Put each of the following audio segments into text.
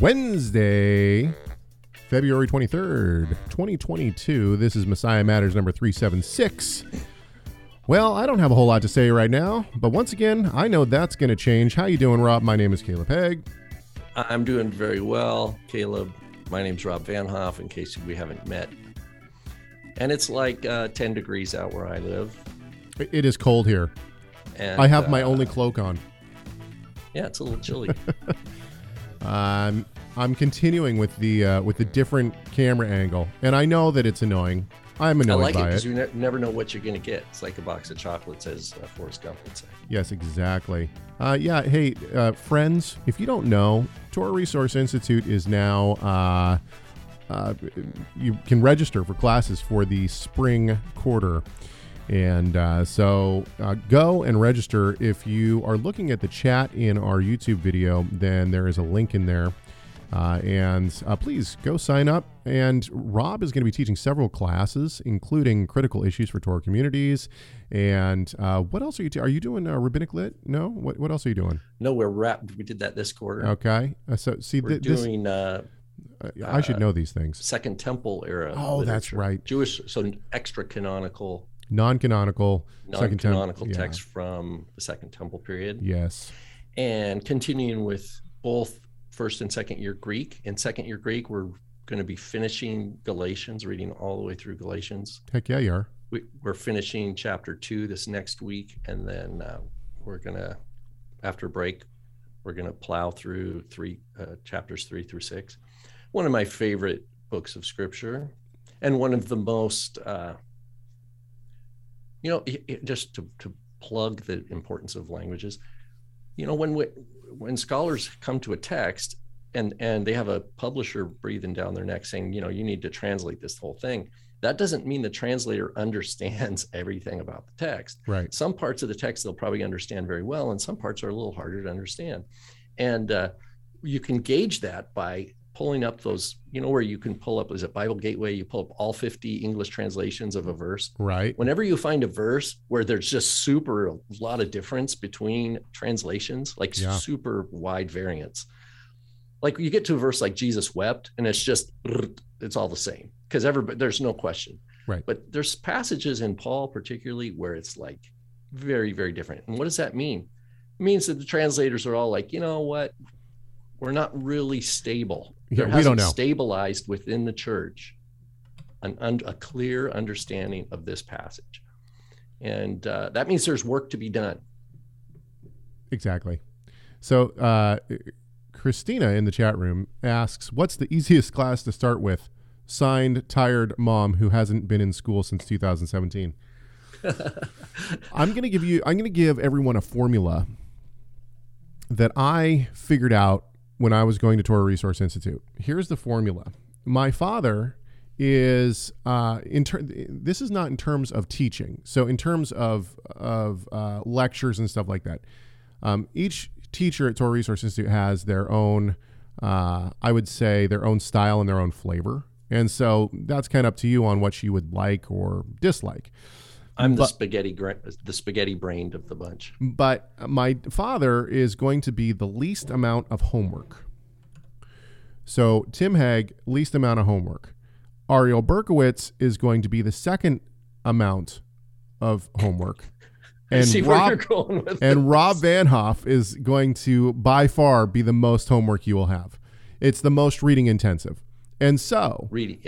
Wednesday, February 23rd, 2022. This is Messiah Matters number 376. Well, I don't have a whole lot to say right now, but once again, I know that's going to change. How you doing, Rob? My name is Caleb Haig. I'm doing very well, Caleb. My name's Rob Van Hoff, in case we haven't met. And it's like 10 degrees out where I live. It is cold here. And I have my only cloak on. Yeah, it's a little chilly. I'm continuing with the different camera angle, and I know that it's annoying. I'm annoyed by it. I like it because you never know what you're going to get. It's like a box of chocolates, as Forrest Gump would say. Yes, exactly. Hey, friends, if you don't know, Torah Resource Institute is now... you can register for classes for the spring quarter. And so go and register. If you are looking at the chat in our YouTube video, then there is a link in there. And please go sign up. And Rob is going to be teaching several classes, including critical issues for Torah communities. And what else are you? Are you doing rabbinic lit? No. What else are you doing? No, we're wrapped. We did that this quarter. Okay. We're doing. I should know these things. Second Temple era. Oh, literature. That's right. Jewish, so extra canonical. Non-canonical texts from the Second Temple period. Yes. And continuing with both first and second year Greek. In second year Greek, we're going to be finishing Galatians, reading all the way through Galatians. Heck yeah, you are. We're finishing chapter 2 this next week. And then we're going to, after break, we're going to plow through chapters 3 through 6. One of my favorite books of scripture, and one of the most, just to plug the importance of languages, when scholars come to a text and they have a publisher breathing down their neck saying, you need to translate this whole thing. That doesn't mean the translator understands everything about the text. Right. Some parts of the text they'll probably understand very well, and some parts are a little harder to understand. And you can gauge that by pulling up those, where you can pull up, is it Bible Gateway? You pull up all 50 English translations of a verse. Right. Whenever you find a verse where there's just a lot of difference between translations, like super wide variance. Like you get to a verse like Jesus wept, and it's all the same because there's no question. Right. But there's passages in Paul particularly where it's like very, very different. And what does that mean? It means that the translators are all like, you know what? We're not really stable. We don't know. Stabilized within the church a clear understanding of this passage. And that means there's work to be done. Exactly. So Christina in the chat room asks, what's the easiest class to start with? Signed, tired mom who hasn't been in school since 2017. I'm going to give everyone a formula that I figured out when I was going to Torah Resource Institute. Here's the formula. My father is, this is not in terms of teaching. So in terms of lectures and stuff like that, each teacher at Torah Resource Institute has their own, I would say their own style and their own flavor. And so that's kind of up to you on what you would like or dislike. I'm the spaghetti-brained of the bunch. But my father is going to be the least amount of homework. So Tim Hag, least amount of homework. Ariel Berkowitz is going to be the second amount of homework. Rob Van Hoff is going to, by far, be the most homework you will have. It's the most reading intensive. And so reading.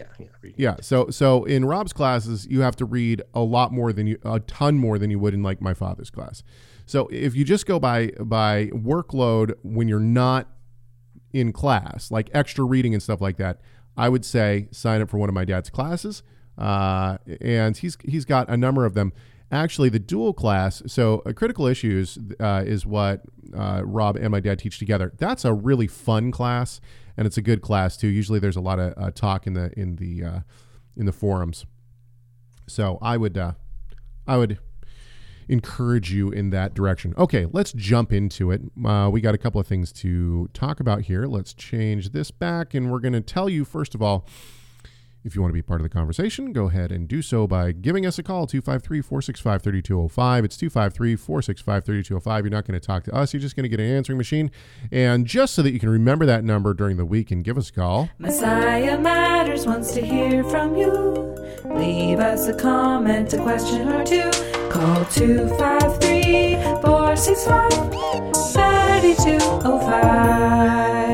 So in Rob's classes, you have to read a ton more than you would in like my father's class. So if you just go by workload when you're not in class, like extra reading and stuff like that, I would say sign up for one of my dad's classes. And he's got a number of them. Actually, the dual class, so critical issues is what Rob and my dad teach together. That's a really fun class, and it's a good class too. Usually, there's a lot of talk in the forums. So I would encourage you in that direction. Okay, let's jump into it. We got a couple of things to talk about here. Let's change this back, and we're going to tell you first of all, If you want to be part of the conversation, go ahead and do so by giving us a call, 253-465-3205. It's 253-465-3205. You're not going to talk to us. You're just going to get an answering machine. And just so that you can remember that number during the week and give us a call. Messiah Matters wants to hear from you. Leave us a comment, a question or two. Call 253-465-3205.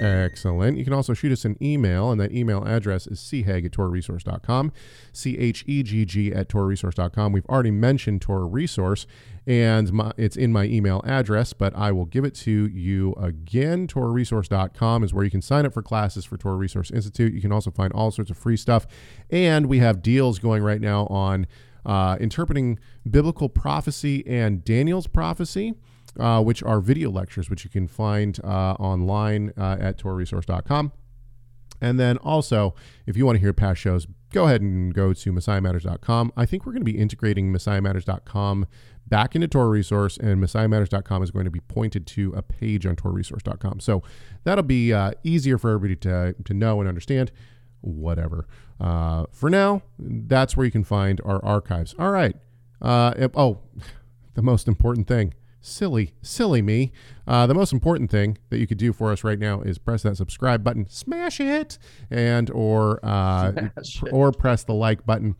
Excellent. You can also shoot us an email, and that email address is chegg@torahresource.com, chegg@torahresource.com. We've already mentioned Torah Resource, and it's in my email address, but I will give it to you again. torahresource.com is where you can sign up for classes for Torah Resource Institute. You can also find all sorts of free stuff, and we have deals going right now on interpreting biblical prophecy and Daniel's prophecy, which are video lectures, which you can find online at torahresource.com. And then also, if you want to hear past shows, go ahead and go to MessiahMatters.com. I think we're going to be integrating MessiahMatters.com back into Torah Resource, and MessiahMatters.com is going to be pointed to a page on torahresource.com. So that'll be easier for everybody to know and understand. Whatever. For now, that's where you can find our archives. All right. The most important thing. Silly me. The most important thing that you could do for us right now is press that subscribe button, smash it, or press the like button.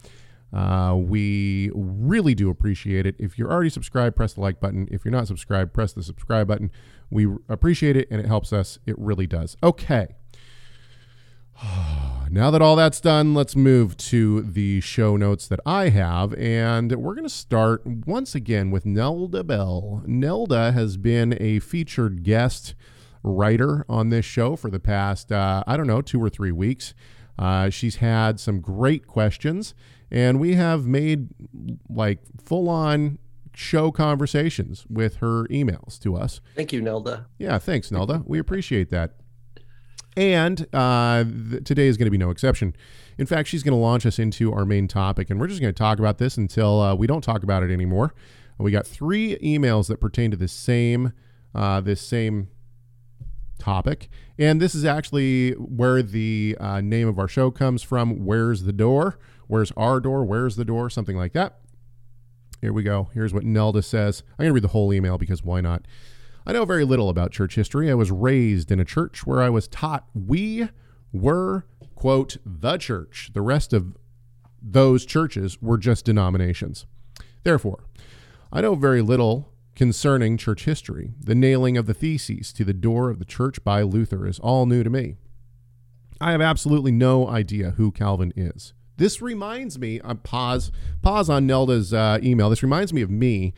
We really do appreciate it. If you're already subscribed, press the like button. If you're not subscribed, press the subscribe button. We appreciate it, and it helps us. It really does. Okay. Now that all that's done, let's move to the show notes that I have, and we're going to start once again with Nelda Bell. Nelda has been a featured guest writer on this show for the past, 2 or 3 weeks. She's had some great questions, and we have made like full-on show conversations with her emails to us. Thank you, Nelda. Yeah, thanks, Nelda. We appreciate that. And today is going to be no exception. In fact, she's going to launch us into our main topic, and we're just going to talk about this until we don't talk about it anymore. We got 3 emails that pertain to this same topic, and this is actually where the name of our show comes from. Where's the door? Where's our door? Where's the door? Something like that. Here we go. Here's what Nelda says. I'm going to read the whole email because why not? I know very little about church history. I was raised in a church where I was taught we were, quote, the church. The rest of those churches were just denominations. Therefore, I know very little concerning church history. The nailing of the theses to the door of the church by Luther is all new to me. I have absolutely no idea who Calvin is. This reminds me, pause on Nelda's email. This reminds me of me.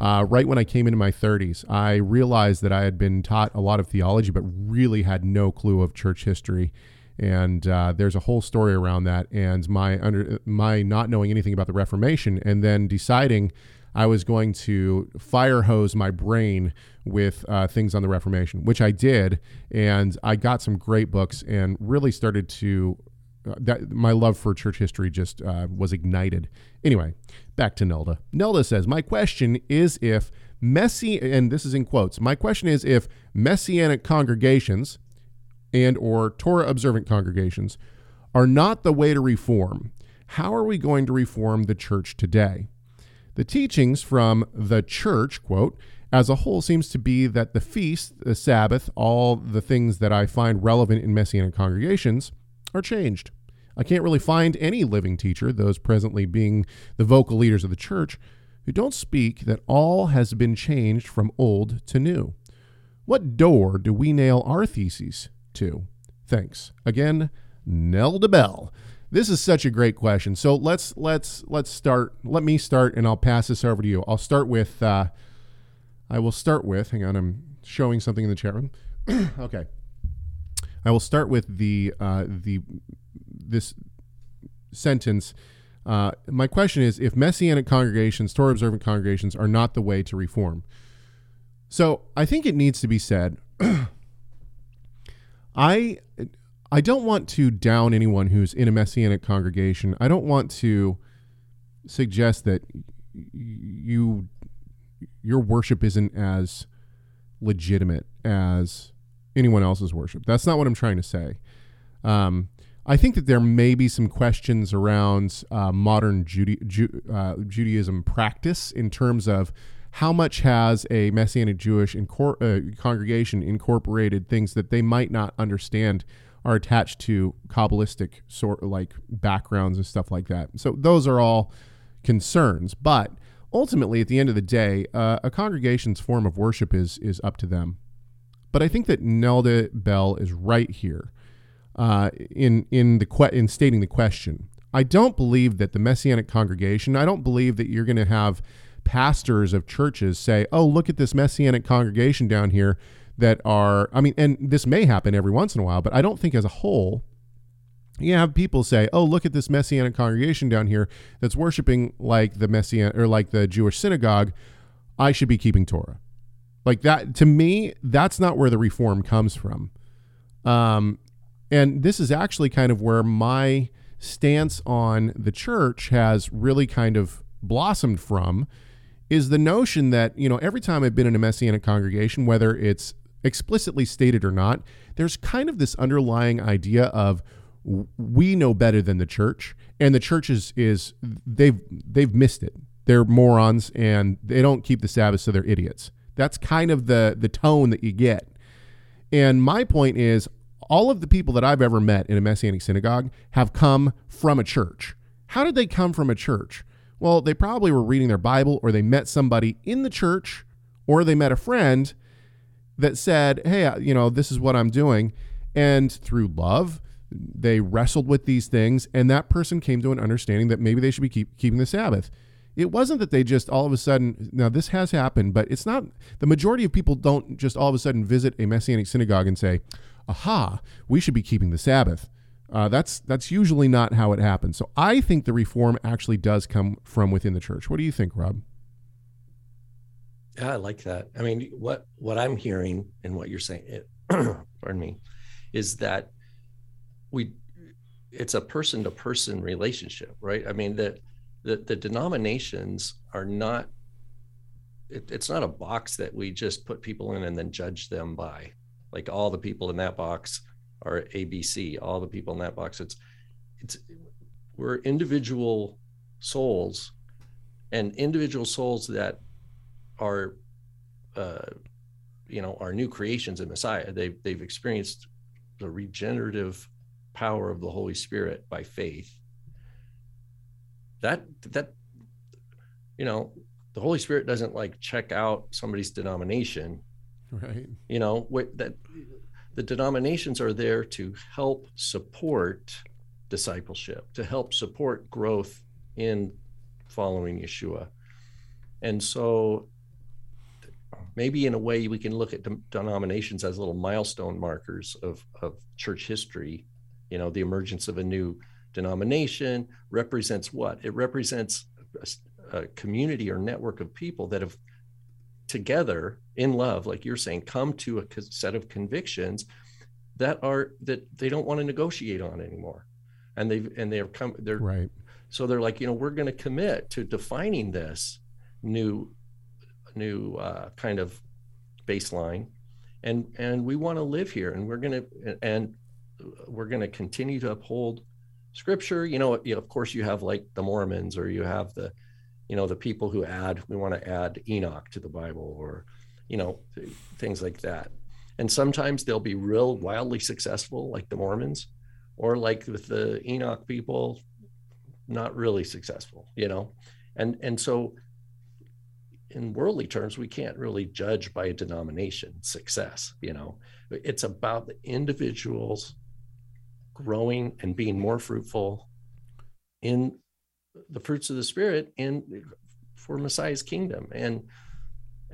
Right when I came into my 30s, I realized that I had been taught a lot of theology, but really had no clue of church history. And there's a whole story around that, and my not knowing anything about the Reformation, and then deciding I was going to fire hose my brain with things on the Reformation, which I did. And I got some great books and really started to my love for church history just was ignited. Anyway, back to Nelda. Nelda says, my question is if Messianic congregations and or Torah observant congregations are not the way to reform, how are we going to reform the church today? The teachings from the church, quote, as a whole seems to be that the feast, the Sabbath, all the things that I find relevant in Messianic congregations are changed. I can't really find any living teacher, those presently being the vocal leaders of the church, who don't speak that all has been changed from old to new. What door do we nail our theses to? Thanks. Again, Nelda Bell. This is such a great question. So let's start. Let me start, and I'll pass this over to you. I'll start with. Hang on, I'm showing something in the chat room. Okay. I will start with this sentence. My question is, if Messianic congregations, Torah observant congregations, are not the way to reform. So I think it needs to be said, I don't want to down anyone who's in a Messianic congregation. I don't want to suggest that your worship isn't as legitimate as anyone else's worship. That's not what I'm trying to say. I think that there may be some questions around modern Judaism practice in terms of how much has a Messianic Jewish congregation incorporated things that they might not understand are attached to Kabbalistic sort of like backgrounds and stuff like that. So those are all concerns, but ultimately at the end of the day, a congregation's form of worship is up to them. But I think that Nelda Bell is right here. In stating the question. I don't believe that the Messianic congregation, I don't believe that you're going to have pastors of churches say, oh, look at this Messianic congregation down here that are, I mean, and this may happen every once in a while, but I don't think as a whole, you have people say, oh, look at this Messianic congregation down here that's worshiping like the Messianic or like the Jewish synagogue. I should be keeping Torah. Like that, to me, that's not where the reform comes from. And this is actually kind of where my stance on the church has really kind of blossomed from, is the notion that, you know, every time I've been in a Messianic congregation, whether it's explicitly stated or not, there's kind of this underlying idea of we know better than the church, and the church is they've missed it. They're morons and they don't keep the Sabbath, so they're idiots. That's kind of the tone that you get. And my point is, all of the people that I've ever met in a Messianic synagogue have come from a church. How did they come from a church? Well, they probably were reading their Bible, or they met somebody in the church, or they met a friend that said, hey, you know, this is what I'm doing. And through love, they wrestled with these things, and that person came to an understanding that maybe they should be keeping the Sabbath. It wasn't that they just all of a sudden, now this has happened, but it's not, the majority of people don't just all of a sudden visit a Messianic synagogue and say, aha, we should be keeping the Sabbath. That's usually not how it happens. So I think the reform actually does come from within the church. What do you think, Rob? Yeah, I like that. I mean, what I'm hearing and what you're saying, pardon me, is that it's a person-to-person relationship, right? I mean, that the denominations are not, it's not a box that we just put people in and then judge them by. Like all the people in that box are ABC, all the people in that box. We're individual souls, and individual souls that are, are new creations in Messiah. They've experienced the regenerative power of the Holy Spirit by faith. That the Holy Spirit doesn't like check out somebody's denomination. Right. You know, that the denominations are there to help support discipleship, to help support growth in following Yeshua. And so maybe in a way we can look at denominations as little milestone markers of church history. You know, the emergence of a new denomination represents what? It represents a community or network of people that have together in love, like you're saying, come to a set of convictions that they don't want to negotiate on anymore, and they're right. So they're like, you know, we're going to commit to defining this new kind of baseline, and we want to live here, and we're going to continue to uphold Scripture. You know, of course, you have like the Mormons, or you have the, you know, the people who we want to add Enoch to the Bible, or, you know, things like that. And sometimes they'll be real wildly successful, like the Mormons, or like with the Enoch people, not really successful, you know? And so in worldly terms, we can't really judge by a denomination success, you know? It's about the individuals growing and being more fruitful in the fruits of the Spirit in for Messiah's kingdom, and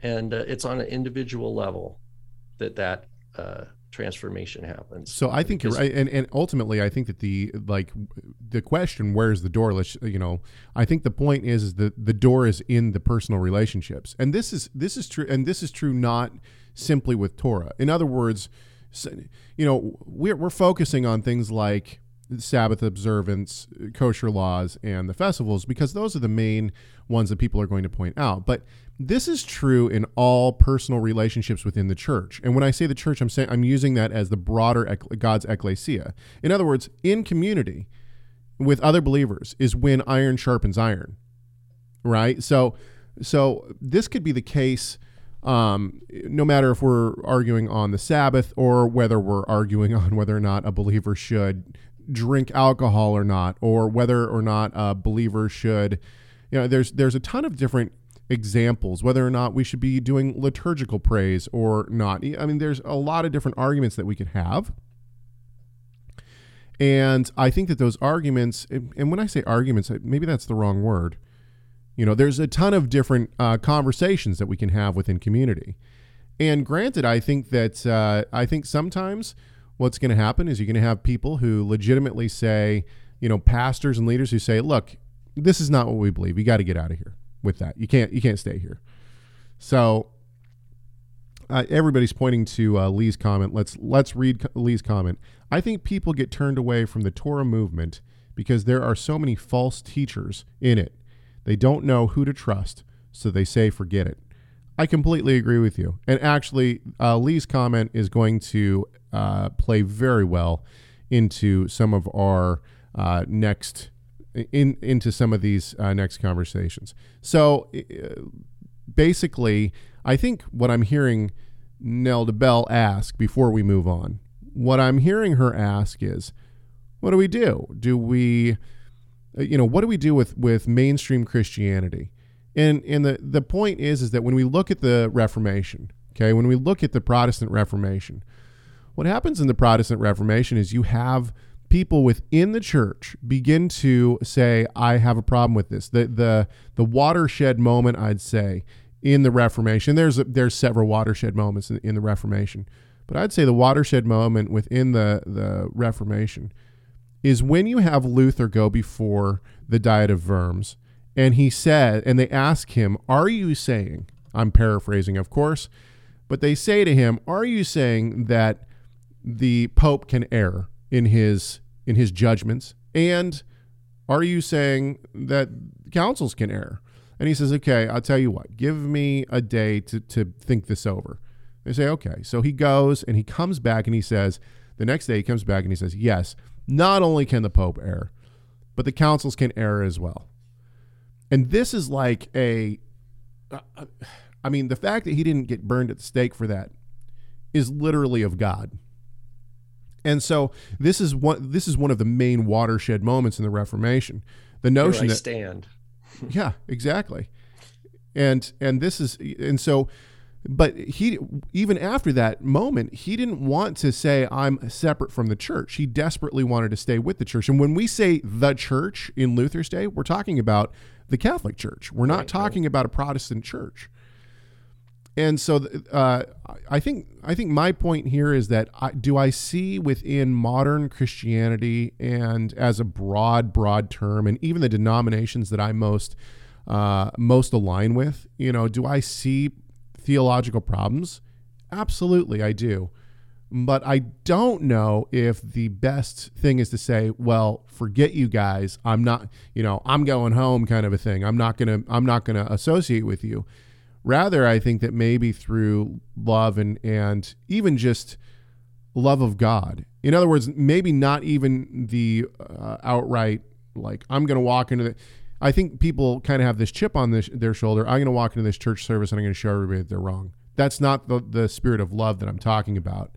it's on an individual level that transformation happens. So I think you're right, and ultimately I think that the question, where's the door? You know, I think the point is that the door is in the personal relationships, and this is true, and this is true not simply with Torah. In other words, you know, we're focusing on things like Sabbath observance, kosher laws, and the festivals, because those are the main ones that people are going to point out. But This is true in all personal relationships within the church. And when I say the church, I'm saying I'm using that as the broader God's ecclesia. In other words, in community with other believers is when iron sharpens iron, right? So this could be the case no matter if we're arguing on the Sabbath or whether we're arguing on whether or not a believer should drink alcohol or not, or whether or not a believer should, you know, there's a ton of different examples, whether or not we should be doing liturgical praise or not. I mean, there's a lot of different arguments that we could have. And I think that those arguments, and when I say arguments, maybe that's the wrong word. You know, there's a ton of different conversations that we can have within community. And granted, I think sometimes what's going to happen is you're going to have people who legitimately say, you know, pastors and leaders who say, look, this is not what we believe. You got to get out of here with that. You can't stay here. So everybody's pointing to Lee's comment. Let's read Lee's comment. I think people get turned away from the Torah movement because there are so many false teachers in it. They don't know who to trust, so they say forget it. I completely agree with you. And actually, Lee's comment is going to play very well into some of our next into some of these next conversations. So basically, I think what I'm hearing Nelda Bell ask before we move on, what I'm hearing her ask is, what do we do? Do we, you know, what do we do with mainstream Christianity? And the point is that when we look at the Reformation, okay, when we look at the Protestant Reformation, what happens in the Protestant Reformation is you have people within the church begin to say, I have a problem with this. The watershed moment, I'd say, in the Reformation, there's several watershed moments in the Reformation, but I'd say the watershed moment within the Reformation is when you have Luther go before the Diet of Worms, and he said, and they ask him, are you saying, I'm paraphrasing, of course, but they say to him, are you saying that the Pope can err in his judgments, and are you saying that councils can err? And he says, okay, I'll tell you what, give me a day to think this over. They say, okay. So he goes and he comes back and he says, the next day he comes back and he says, yes, not only can the Pope err, but the councils can err as well. And this is like I mean, the fact that he didn't get burned at the stake for that is literally of God. And so this is one of the main watershed moments in the Reformation. The notion that stand. Yeah, exactly. But he, even after that moment, he didn't want to say I'm separate from the church. He desperately wanted to stay with the church. And when we say the church in Luther's day, we're talking about the Catholic Church. We're not talking about a Protestant church. And so I think my point here is that I see within modern Christianity, and as a broad term, and even the denominations that I most align with, you know, do I see theological problems? Absolutely, I do. But I don't know if the best thing is to say, well, forget you guys. I'm not, you know, I'm going home kind of a thing. I'm not going to associate with you. Rather, I think that maybe through love and even just love of God. In other words, maybe not even the outright, like, I'm going to walk into the... I think people kind of have this chip on their shoulder. I'm going to walk into this church service and I'm going to show everybody that they're wrong. That's not the spirit of love that I'm talking about.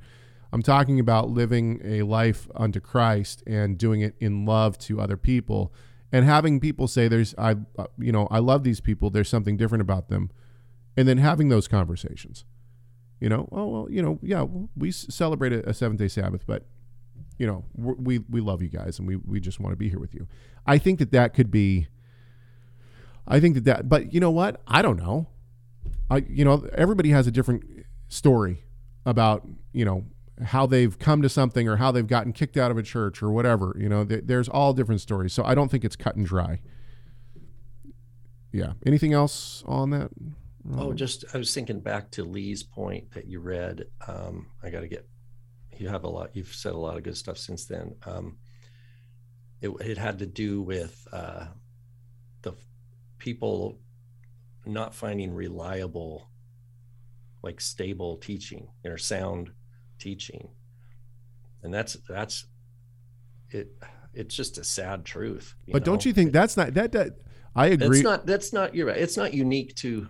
I'm talking about living a life unto Christ and doing it in love to other people and having people say, I love these people. There's something different about them. And then having those conversations, you know, oh, well, you know, yeah, we celebrate a seventh-day Sabbath, but, you know, we love you guys and we just want to be here with you. I think that could be, but you know what? I don't know. Everybody has a different story about, you know, how they've come to something or how they've gotten kicked out of a church or whatever, you know, there's all different stories. So I don't think it's cut and dry. Yeah. Anything else on that? Oh, just I was thinking back to Lee's point that you read. You've said a lot of good stuff since then. It had to do with the people not finding reliable, like stable teaching or sound teaching. And that's it. It's just a sad truth. But don't you think that's not that, I agree. That's not, you're right. It's not unique to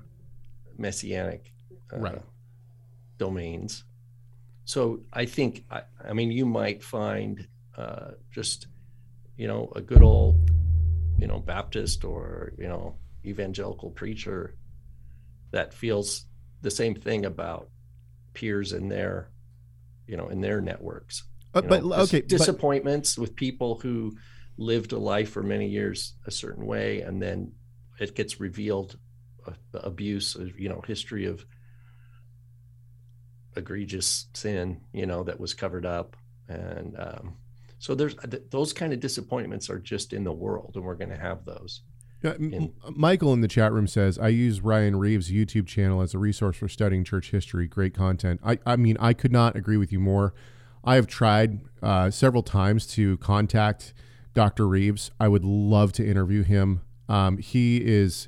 Messianic domains. So I think, I mean, you might find just, you know, a good old, you know, Baptist or, you know, evangelical preacher that feels the same thing about peers in their, you know, in their networks. Disappointments with people who lived a life for many years a certain way, and then it gets revealed the abuse of, you know, history of egregious sin, you know, that was covered up. And so there's those kind of disappointments are just in the world, and we're going to have those. Michael in the chat room says, I use Ryan Reeves' YouTube channel as a resource for studying church history. Great content. I mean, I could not agree with you more. I have tried several times to contact Dr. Reeves. I would love to interview him. He is,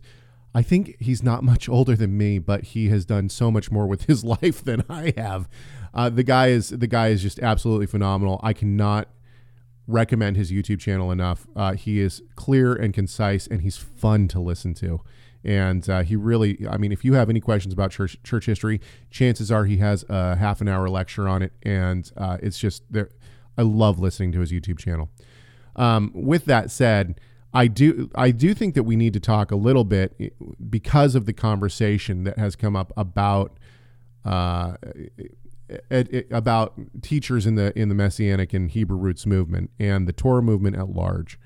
I think he's not much older than me, but he has done so much more with his life than I have. The guy is just absolutely phenomenal. I cannot recommend his YouTube channel enough. He is clear and concise, and he's fun to listen to. And he really, I mean, if you have any questions about church history, chances are he has a half an hour lecture on it. And it's just there. I love listening to his YouTube channel. With that said, I do think that we need to talk a little bit because of the conversation that has come up about teachers in the Messianic and Hebrew Roots movement and the Torah movement at large.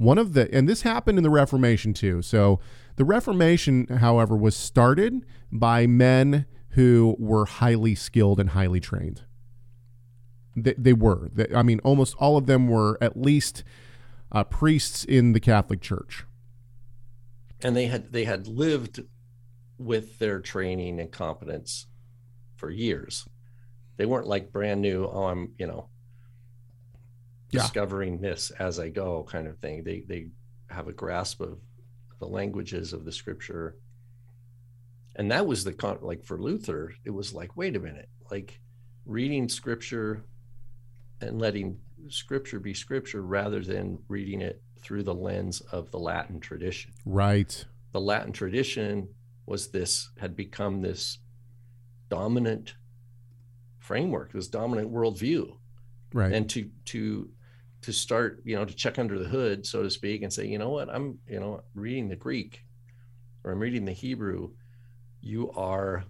And this happened in the Reformation too. So the Reformation, however, was started by men who were highly skilled and highly trained. They were, I mean, almost all of them were at least priests in the Catholic Church. And they had lived with their training and competence for years. They weren't like brand new, I'm, you know, discovering this as I go kind of thing. They have a grasp of the languages of the scripture. And that was for Luther, it was like, wait a minute, like reading scripture and letting scripture be scripture rather than reading it through the lens of the Latin tradition. Right. The Latin tradition had become this dominant framework, this dominant worldview. Right. And to start, you know, to check under the hood, so to speak, and say, you know what, I'm, you know, reading the Greek or I'm reading the Hebrew, you are,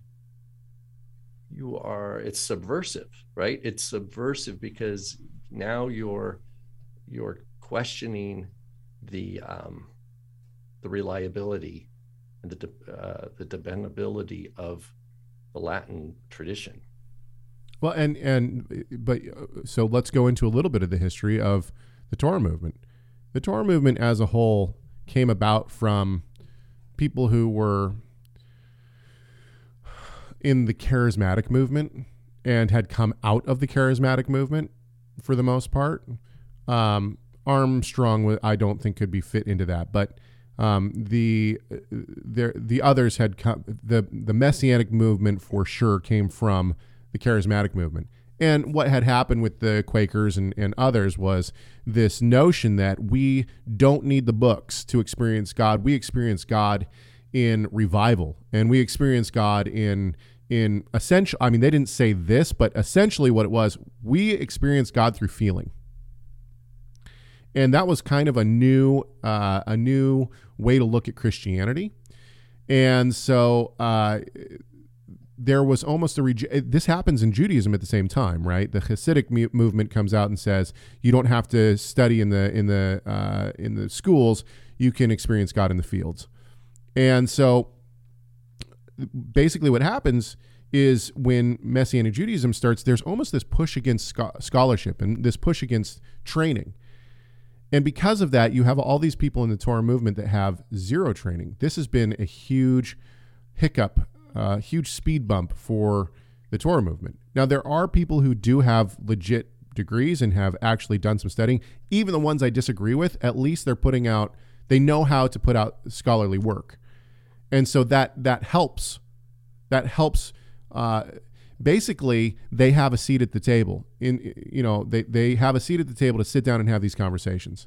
it's subversive, right? It's subversive because now you're questioning the reliability and the dependability of the Latin tradition. Well, so let's go into a little bit of the history of the Torah movement. The Torah movement as a whole came about from people who were in the charismatic movement and had come out of the charismatic movement for the most part. Armstrong, I don't think could be fit into that, but the others had come. The Messianic movement for sure came from the charismatic movement. And what had happened with the Quakers and others was this notion that we don't need the books to experience God. We experience God in revival, and we experience God in essential. I mean, they didn't say this, but essentially what it was, we experience God through feeling. And that was kind of a new way to look at Christianity. And so, there was almost this happens in Judaism at the same time, right? The Hasidic movement comes out and says you don't have to study in the schools; you can experience God in the fields. And so, basically, what happens is when Messianic Judaism starts, there's almost this push against scholarship and this push against training. And because of that, you have all these people in the Torah movement that have zero training. This has been a huge hiccup. Huge speed bump for the Torah movement. Now, there are people who do have legit degrees and have actually done some studying. Even the ones I disagree with, at least they know how to put out scholarly work. And so that helps. That helps. Basically, they have a seat at the table. They have a seat at the table to sit down and have these conversations.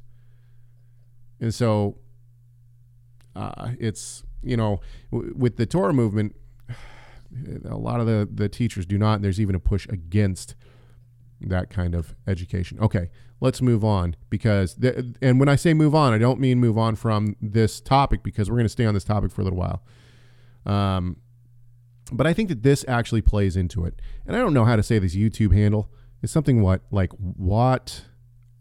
And so it's, with the Torah movement, a lot of the teachers do not. And there's even a push against that kind of education. Okay, let's move on, because and when I say move on, I don't mean move on from this topic, because we're going to stay on this topic for a little while. But I think that this actually plays into it. And I don't know how to say this YouTube handle. It's something what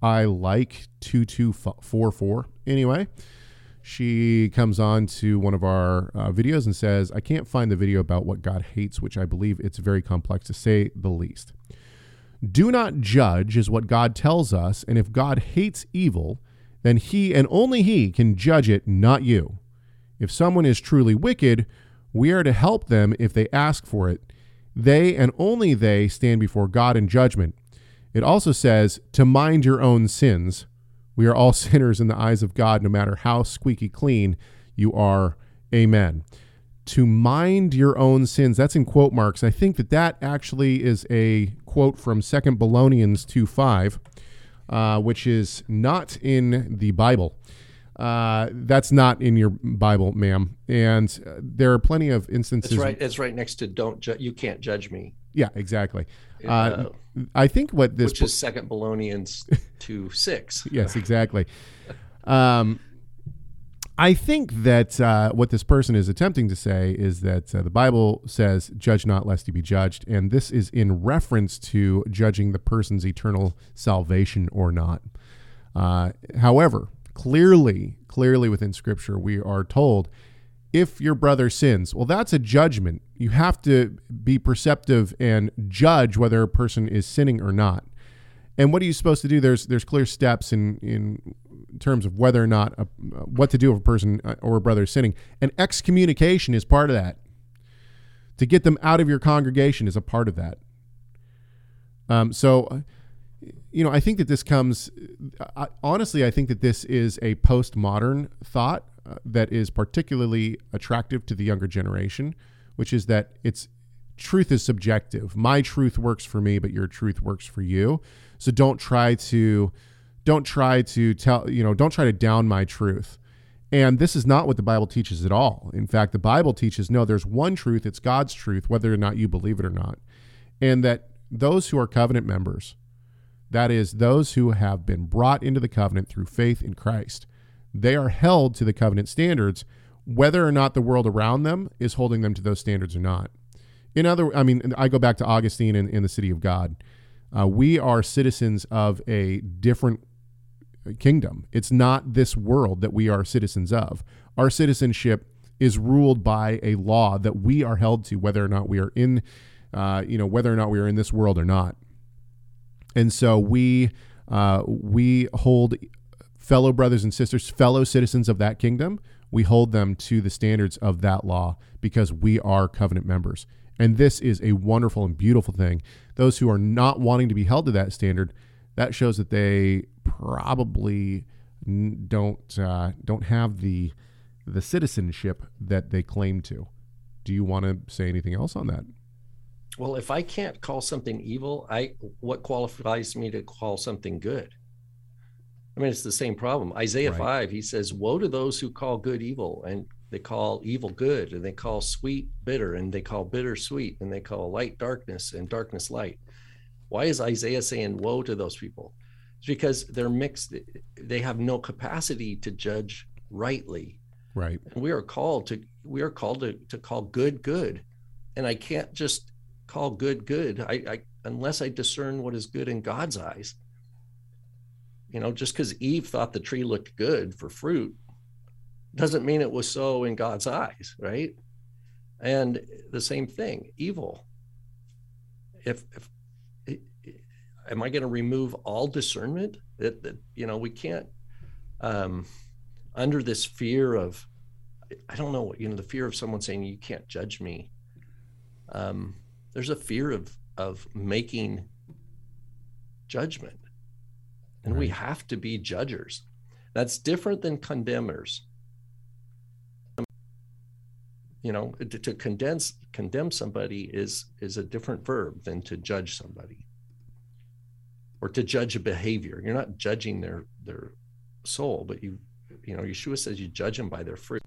I like 2244. Anyway, she comes on to one of our videos and says, I can't find the video about what God hates, which I believe it's very complex to say the least. Do not judge is what God tells us. And if God hates evil, then he and only he can judge it, not you. If someone is truly wicked, we are to help them if they ask for it. They and only they stand before God in judgment. It also says to mind your own sins. We are all sinners in the eyes of God, no matter how squeaky clean you are. Amen. To mind your own sins. That's in quote marks. I think that actually is a quote from Second Thessalonians 2:5, which is not in the Bible. That's not in your Bible, ma'am. And there are plenty of instances. It's right. It's right next to you can't judge me. Yeah, exactly. I think what this, which is Second Thessalonians 2:6. Yes, exactly. I think that what this person is attempting to say is that the Bible says, judge not lest you be judged. And this is in reference to judging the person's eternal salvation or not. However, clearly within Scripture, we are told if your brother sins, well, that's a judgment. You have to be perceptive and judge whether a person is sinning or not. And what are you supposed to do? There's clear steps in terms of whether or not what to do if a person or a brother is sinning. And excommunication is part of that. To get them out of your congregation is a part of that. I think that this comes, honestly, I think that this is a postmodern thought that is particularly attractive to the younger generation, which is that it's truth is subjective. My truth works for me, but your truth works for you. So don't try to down my truth. And this is not what the Bible teaches at all. In fact, the Bible teaches, no, there's one truth. It's God's truth, whether or not you believe it or not. And that those who are covenant members, that is those who have been brought into the covenant through faith in Christ, they are held to the covenant standards, whether or not the world around them is holding them to those standards or not. I go back to Augustine in the City of God. We are citizens of a different kingdom. It's not this world that we are citizens of. Our citizenship is ruled by a law that we are held to, whether or not we are in, whether or not we are in this world or not. And so we hold fellow brothers and sisters, fellow citizens of that kingdom. We hold them to the standards of that law because we are covenant members. And this is a wonderful and beautiful thing. Those who are not wanting to be held to that standard, that shows that they probably don't have the citizenship that they claim to. Do you want to say anything else on that? Well, if I can't call something evil, what qualifies me to call something good? I mean, it's the same problem. Isaiah 5, he says, woe to those who call good evil, and they call evil good, and they call sweet bitter, and they call bitter sweet, and they call light darkness, and darkness light. Why is Isaiah saying woe to those people? It's because they're mixed. They have no capacity to judge rightly. Right. And we are called to call good good. And I can't just call good good. I unless I discern what is good in God's eyes. Just because Eve thought the tree looked good for fruit doesn't mean it was so in God's eyes, right? And the same thing, evil. Am I going to remove all discernment? We can't, under this fear of, I don't know, the fear of someone saying, you can't judge me. There's a fear of making judgment. And we have to be judgers. That's different than condemners. you know, to condemn somebody is a different verb than to judge somebody or to judge a behavior. You're not judging their soul, but you know, Yeshua says you judge them by their fruit.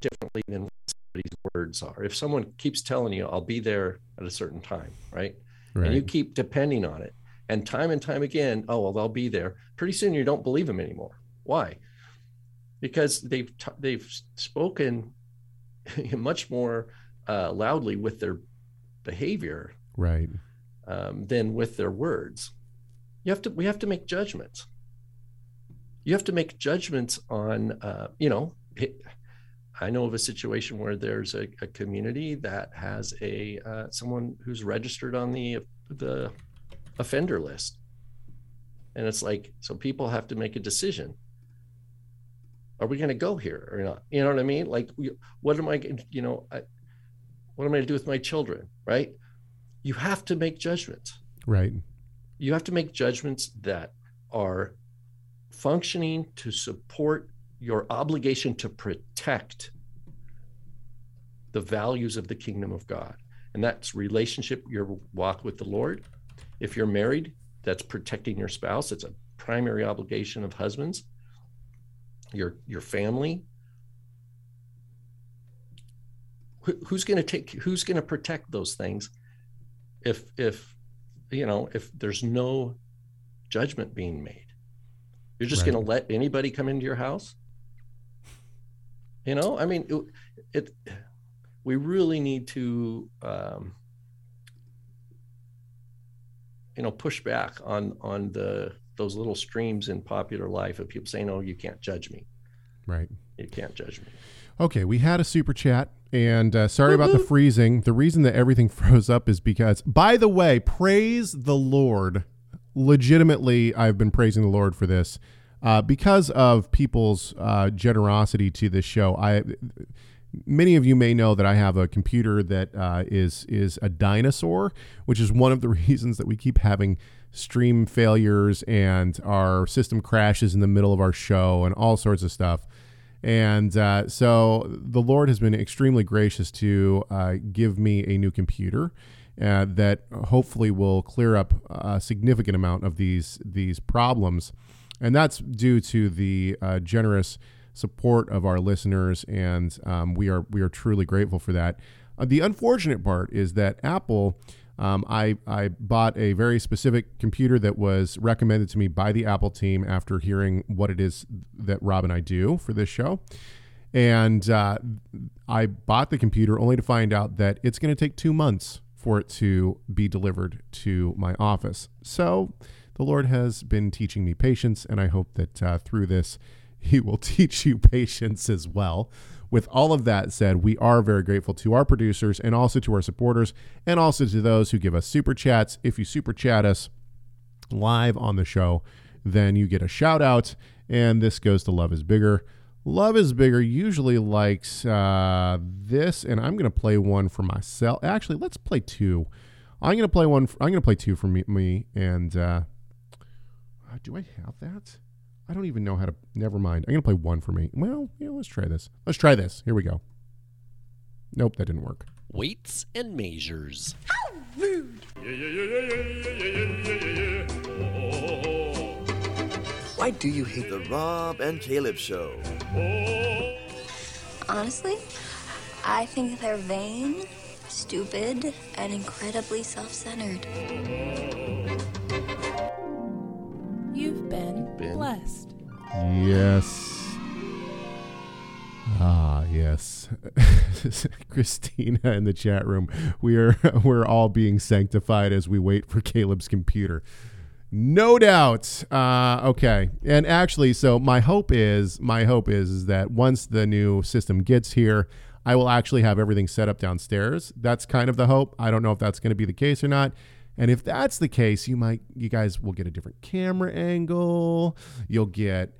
Differently than what somebody's words are. If someone keeps telling you, I'll be there at a certain time, right? And you keep depending on it. And time again, oh, well, they'll be there. Pretty soon you don't believe them anymore. Why? Because they've spoken much more loudly with their behavior, right, than with their words. We have to make judgments. You have to make judgments on, I know of a situation where there's a community that has someone who's registered on the offender list. And it's like, so people have to make a decision. Are we going to go here or not? You know what I mean? Like, what am I going to do with my children? Right. You have to make judgments. Right. You have to make judgments that are functioning to support your obligation to protect the values of the kingdom of God. And that's relationship, your walk with the Lord. If you're married, that's protecting your spouse. It's a primary obligation of husbands, your family. Who's going to protect those things if there's no judgment being made? You're just going to let anybody come into your house? You know, I mean, we really need to, push back on those little streams in popular life of people saying, "Oh, you can't judge me." Right. You can't judge me. Okay, we had a super chat, and sorry about the freezing. The reason that everything froze up is because, by the way, praise the Lord. Legitimately, I've been praising the Lord for this because of people's generosity to this show. Many of you may know that I have a computer that is a dinosaur, which is one of the reasons that we keep having stream failures and our system crashes in the middle of our show and all sorts of stuff. And so the Lord has been extremely gracious to give me a new computer that hopefully will clear up a significant amount of these problems. And that's due to the generous support of our listeners, and we are truly grateful for that. The unfortunate part is that Apple, I bought a very specific computer that was recommended to me by the Apple team after hearing what it is that Rob and I do for this show. And I bought the computer only to find out that it's going to take 2 months for it to be delivered to my office. So the Lord has been teaching me patience, and I hope that through this, he will teach you patience as well. With all of that said, we are very grateful to our producers and also to our supporters and also to those who give us super chats. If you super chat us live on the show, then you get a shout out, and this goes to Love is Bigger. Love is Bigger usually likes this, and I'm going to play one for myself. Actually, let's play two. I'm going to play two for me. And do I have that? I don't even know how to. Never mind. I'm going to play one for me. Well, let's try this. Here we go. Nope, that didn't work. Weights and measures. How rude! Why do you hate the Rob and Caleb show? Honestly, I think they're vain, stupid, and incredibly self-centered. You've been blessed. Yes. Ah, yes. Christina in the chat room. We're all being sanctified as we wait for Caleb's computer. No doubt. Okay. And actually, so my hope is that once the new system gets here, I will actually have everything set up downstairs. That's kind of the hope. I don't know if that's going to be the case or not. And if that's the case, you guys will get a different camera angle. You'll get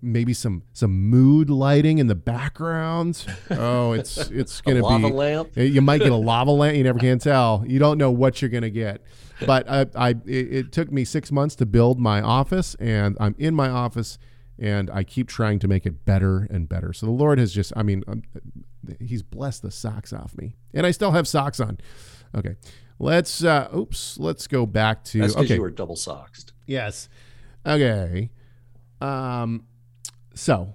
maybe some mood lighting in the background. Oh, it's going to be a lava lamp. You might get a lava lamp. You never can tell. You don't know what you're going to get. But it took me 6 months to build my office, and I'm in my office, and I keep trying to make it better and better. So the Lord has just, I mean, he's blessed the socks off me, and I still have socks on. Okay. Let's, let's go back to, that's because you were double soxed. Yes. Okay. So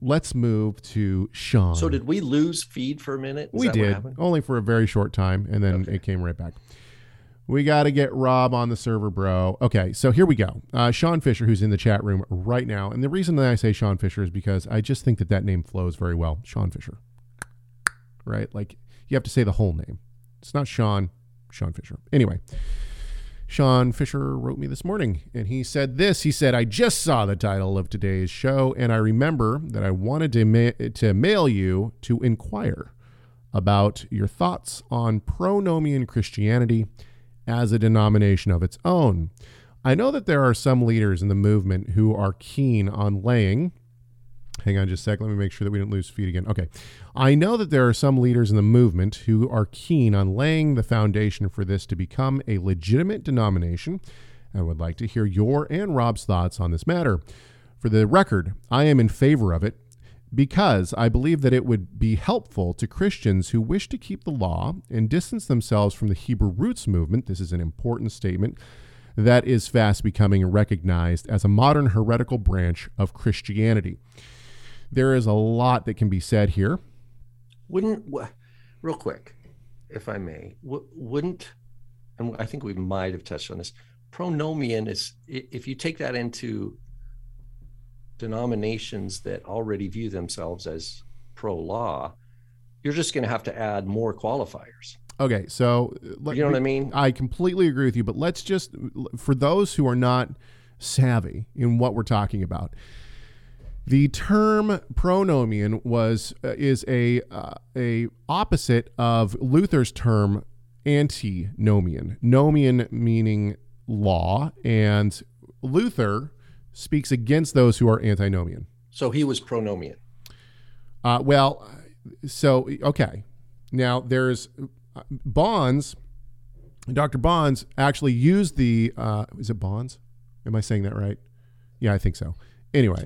let's move to Sean. So did we lose feed for a minute? We did, only for a very short time, and then it came right back. We got to get Rob on the server, bro. Okay, so here we go. Sean Fisher, who's in the chat room right now. And the reason that I say Sean Fisher is because I just think that that name flows very well. Sean Fisher, right? Like, you have to say the whole name. It's not Sean, Sean Fisher. Anyway, Sean Fisher wrote me this morning, and he said this. He said, I just saw the title of today's show, and I remember that I wanted to mail you to inquire about your thoughts on pronomian Christianity as a denomination of its own. I know that there are some leaders in the movement who are keen on laying, hang on just a sec, let me make sure that we didn't lose feed again. Okay. I know that there are some leaders in the movement who are keen on laying the foundation for this to become a legitimate denomination. I would like to hear your and Rob's thoughts on this matter. For the record, I am in favor of it, because I believe that it would be helpful to Christians who wish to keep the law and distance themselves from the Hebrew roots movement. This is an important statement that is fast becoming recognized as a modern heretical branch of Christianity. There is a lot that can be said here. Wouldn't, real quick, if I may, wouldn't, and I think we might have touched on this, pronomian is, if you take that into denominations that already view themselves as pro-law, you're just going to have to add more qualifiers. Okay, so you know what I mean? I completely agree with you, but let's just, for those who are not savvy in what we're talking about, the term pronomian is a opposite of Luther's term antinomian. Nomian meaning law, and Luther speaks against those who are antinomian. So he was pronomian. Okay. Now there's Bonds. Dr. Bonds actually used the, is it Bonds? Am I saying that right? Yeah, I think so. Anyway,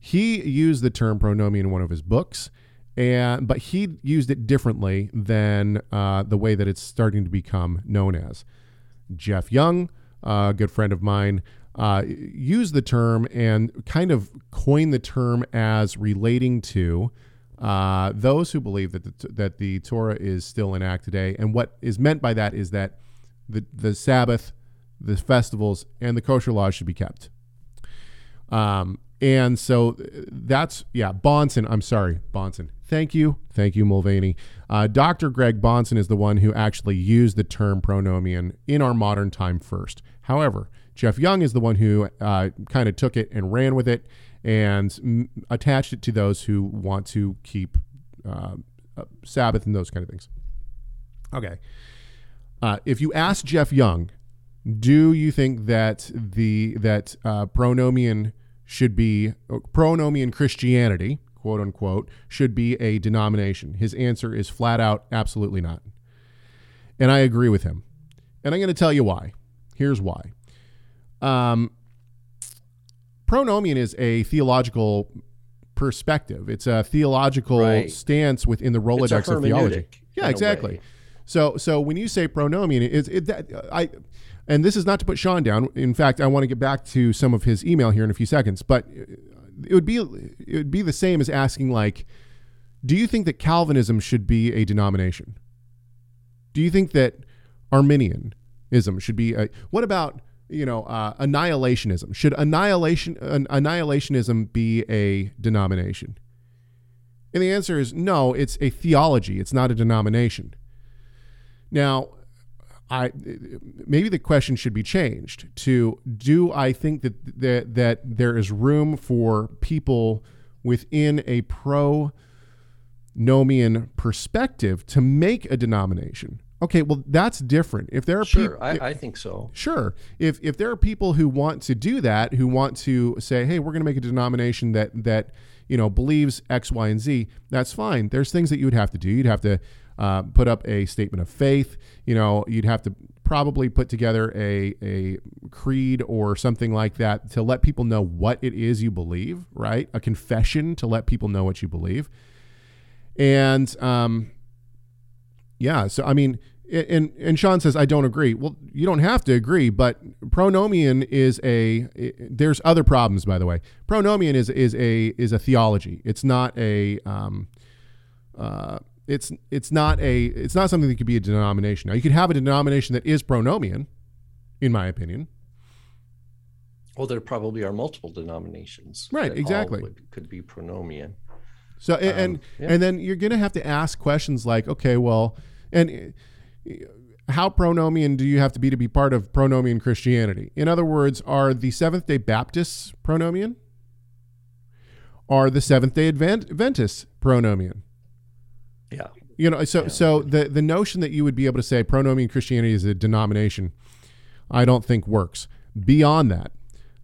he used the term pronomian in one of his books, but he used it differently than the way that it's starting to become known as. Jeff Young, a good friend of mine, use the term and kind of coin the term as relating to those who believe that the Torah is still in act today. And what is meant by that is that the Sabbath, the festivals, and the kosher laws should be kept. And so that's, yeah, Bonson. I'm sorry, Bonson. Thank you, Mulvaney. Dr. Greg Bonson is the one who actually used the term pronomian in our modern time first. However, Jeff Young is the one who kind of took it and ran with it and attached it to those who want to keep Sabbath and those kind of things. Okay. If you ask Jeff Young, do you think that pronomian Christianity, quote unquote, should be a denomination? His answer is flat out, absolutely not. And I agree with him. And I'm going to tell you why. Here's why. Pronomian is a theological perspective. It's a theological stance within the Rolodex of theology. Yeah, exactly. So when you say pronomian, and this is not to put Sean down. In fact, I want to get back to some of his email here in a few seconds, but it would be the same as asking, like, do you think that Calvinism should be a denomination? Do you think that Arminianism should be what about annihilationism? Should annihilationism be a denomination? And the answer is no, it's a theology. It's not a denomination. Now, maybe the question should be changed to, do I think that there is room for people within a pronomian perspective to make a denomination? Okay, well, that's different. If there are people, I think so. Sure. If there are people who want to do that, who want to say, hey, we're going to make a denomination that believes X, Y, and Z, that's fine. There's things that you would have to do. You'd have to put up a statement of faith. You'd have to probably put together a creed or something like that to let people know what it is you believe, right? A confession to let people know what you believe. And yeah, so I mean, and Sean says, I don't agree. Well, you don't have to agree, but pronomian is there's other problems, by the way. Pronomian is a theology. It's not a, it's not something that could be a denomination. Now you could have a denomination that is pronomian, in my opinion. Well, there probably are multiple denominations, right? Exactly, could be pronomian. So and then you're going to have to ask questions like, okay, well, and how pronomian do you have to be part of pronomian Christianity? In other words, are the Seventh-day Baptists pronomian? Are the Seventh-day Adventists pronomian? Yeah. You know, so the notion that you would be able to say pronomian Christianity is a denomination, I don't think works. Beyond that,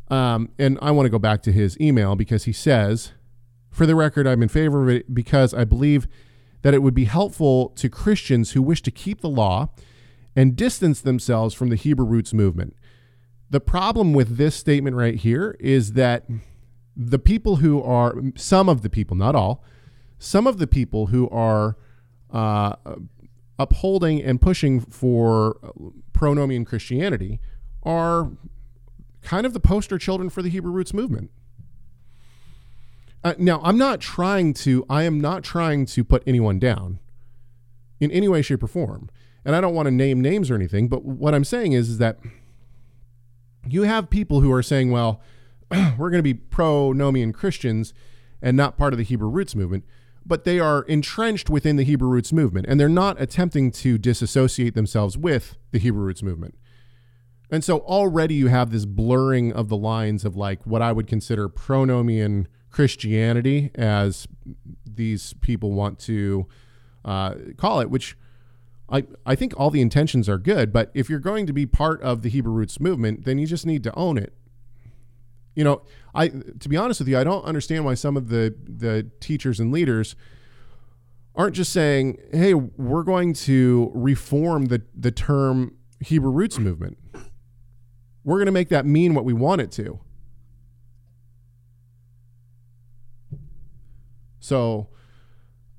and I want to go back to his email because he says, for the record, I'm in favor of it because I believe that it would be helpful to Christians who wish to keep the law and distance themselves from the Hebrew roots movement. The problem with this statement right here is that the people who are, some of the people, not all, some of the people who are upholding and pushing for pronomian Christianity are kind of the poster children for the Hebrew roots movement. Now, I am not trying to put anyone down in any way, shape, or form. And I don't want to name names or anything, but what I'm saying is that you have people who are saying, well, we're going to be pronomian Christians and not part of the Hebrew roots movement, but they are entrenched within the Hebrew roots movement, and they're not attempting to disassociate themselves with the Hebrew roots movement. And so already you have this blurring of the lines of like what I would consider pronomian Christianity, as these people want to call it, which I think all the intentions are good, but if you're going to be part of the Hebrew roots movement, then you just need to own it. You know, to be honest with you, I don't understand why some of the teachers and leaders aren't just saying, hey, we're going to reform the term Hebrew roots movement. We're going to make that mean what we want it to. So,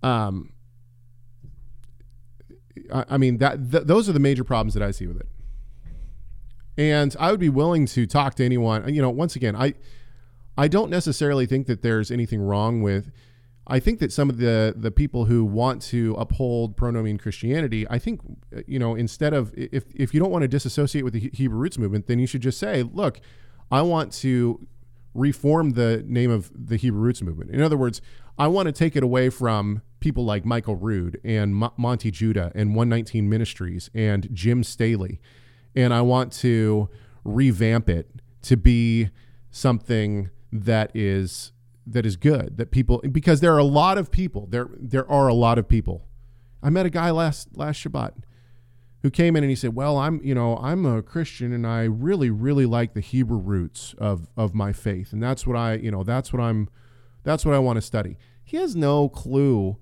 I mean, those are the major problems that I see with it. And I would be willing to talk to anyone. You know, once again, I don't necessarily think that there's anything wrong with, I think that some of the people who want to uphold pronomian Christianity, I think, you know, instead of, if you don't want to disassociate with the Hebrew roots movement, then you should just say, look, I want to reform the name of the Hebrew roots movement. In other words, I want to take it away from people like Michael Rood and Monty Judah and 119 Ministries and Jim Staley. And I want to revamp it to be something that is good, that people, because there are a lot of people. There are a lot of people. I met a guy last Shabbat who came in and he said, well, I'm a Christian and I really, really like the Hebrew roots of my faith. And that's what I want to study. He has no clue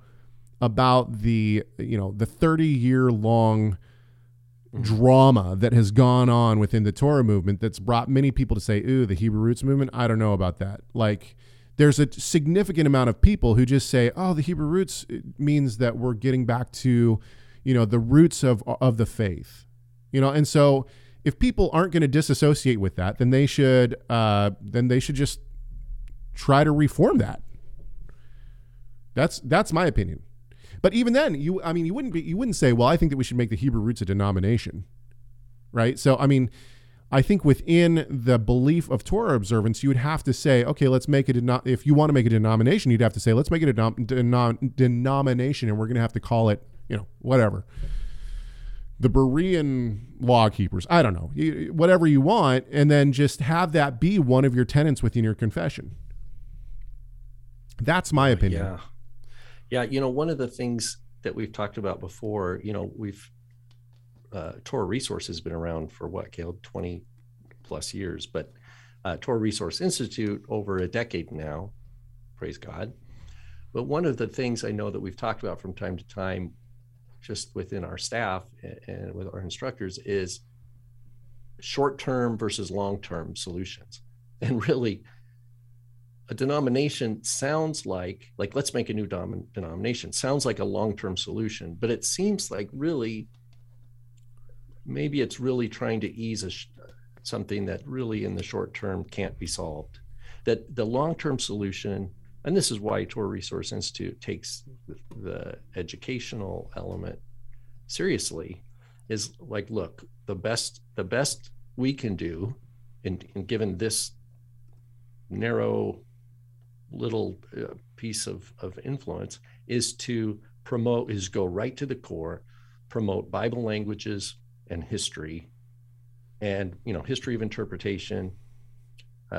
about the 30-year-long drama that has gone on within the Torah movement that's brought many people to say, ooh, the Hebrew roots movement, I don't know about that. Like, there's a significant amount of people who just say, oh, the Hebrew roots means that we're getting back to, you know, the roots of the faith, you know? And so if people aren't going to disassociate with that, then they should, just try to reform that. That's my opinion. But even then, you wouldn't say, well, I think that we should make the Hebrew roots a denomination, right? So, I mean, I think within the belief of Torah observance, you would have to say, okay, let's make it, if you want to make a denomination, you'd have to say, let's make it a denomination, and we're going to have to call it, you know, whatever. The Berean law keepers, I don't know, whatever you want, and then just have that be one of your tenets within your confession. That's my opinion. Yeah. Yeah, you know, one of the things that we've talked about before, you know, Torah Resource has been around for what, Caleb, 20 plus years, but Torah Resource Institute over a decade now, praise God. But one of the things I know that we've talked about from time to time, just within our staff and with our instructors, is short-term versus long-term solutions. And really, a denomination sounds like let's make a new denomination, sounds like a long-term solution, but it seems like really, maybe it's really trying to ease something that really in the short term can't be solved. That the long-term solution, and this is why Torah Resource Institute takes the educational element seriously, is like, look, the best we can do in given this narrow little piece of influence is go right to the core, promote Bible languages and history, and history of interpretation,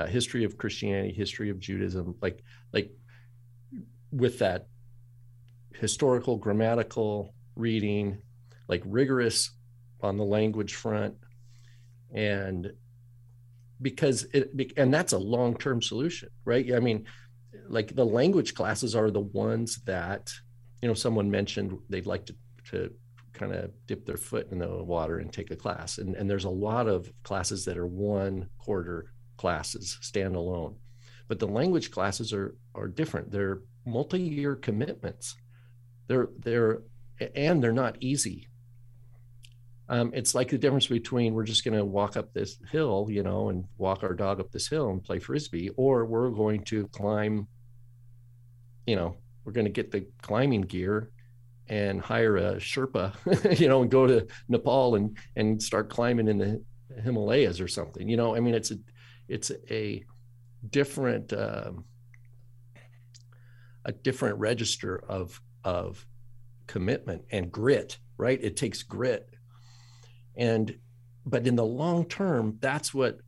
history of Christianity, history of Judaism, like with that historical grammatical reading, like rigorous on the language front, and that's a long-term solution, right? I mean, like the language classes are the ones that, someone mentioned they'd like to kind of dip their foot in the water and take a class. And there's a lot of classes that are 1/4 classes, standalone. But the language classes are different. They're multi-year commitments. They're not easy. It's like the difference between we're just going to walk up this hill, and walk our dog up this hill and play Frisbee, or we're going to climb, we're going to get the climbing gear and hire a Sherpa, and go to Nepal and start climbing in the Himalayas or something. I mean, it's a different, register of commitment and grit, right? It takes grit. But in the long term, that's what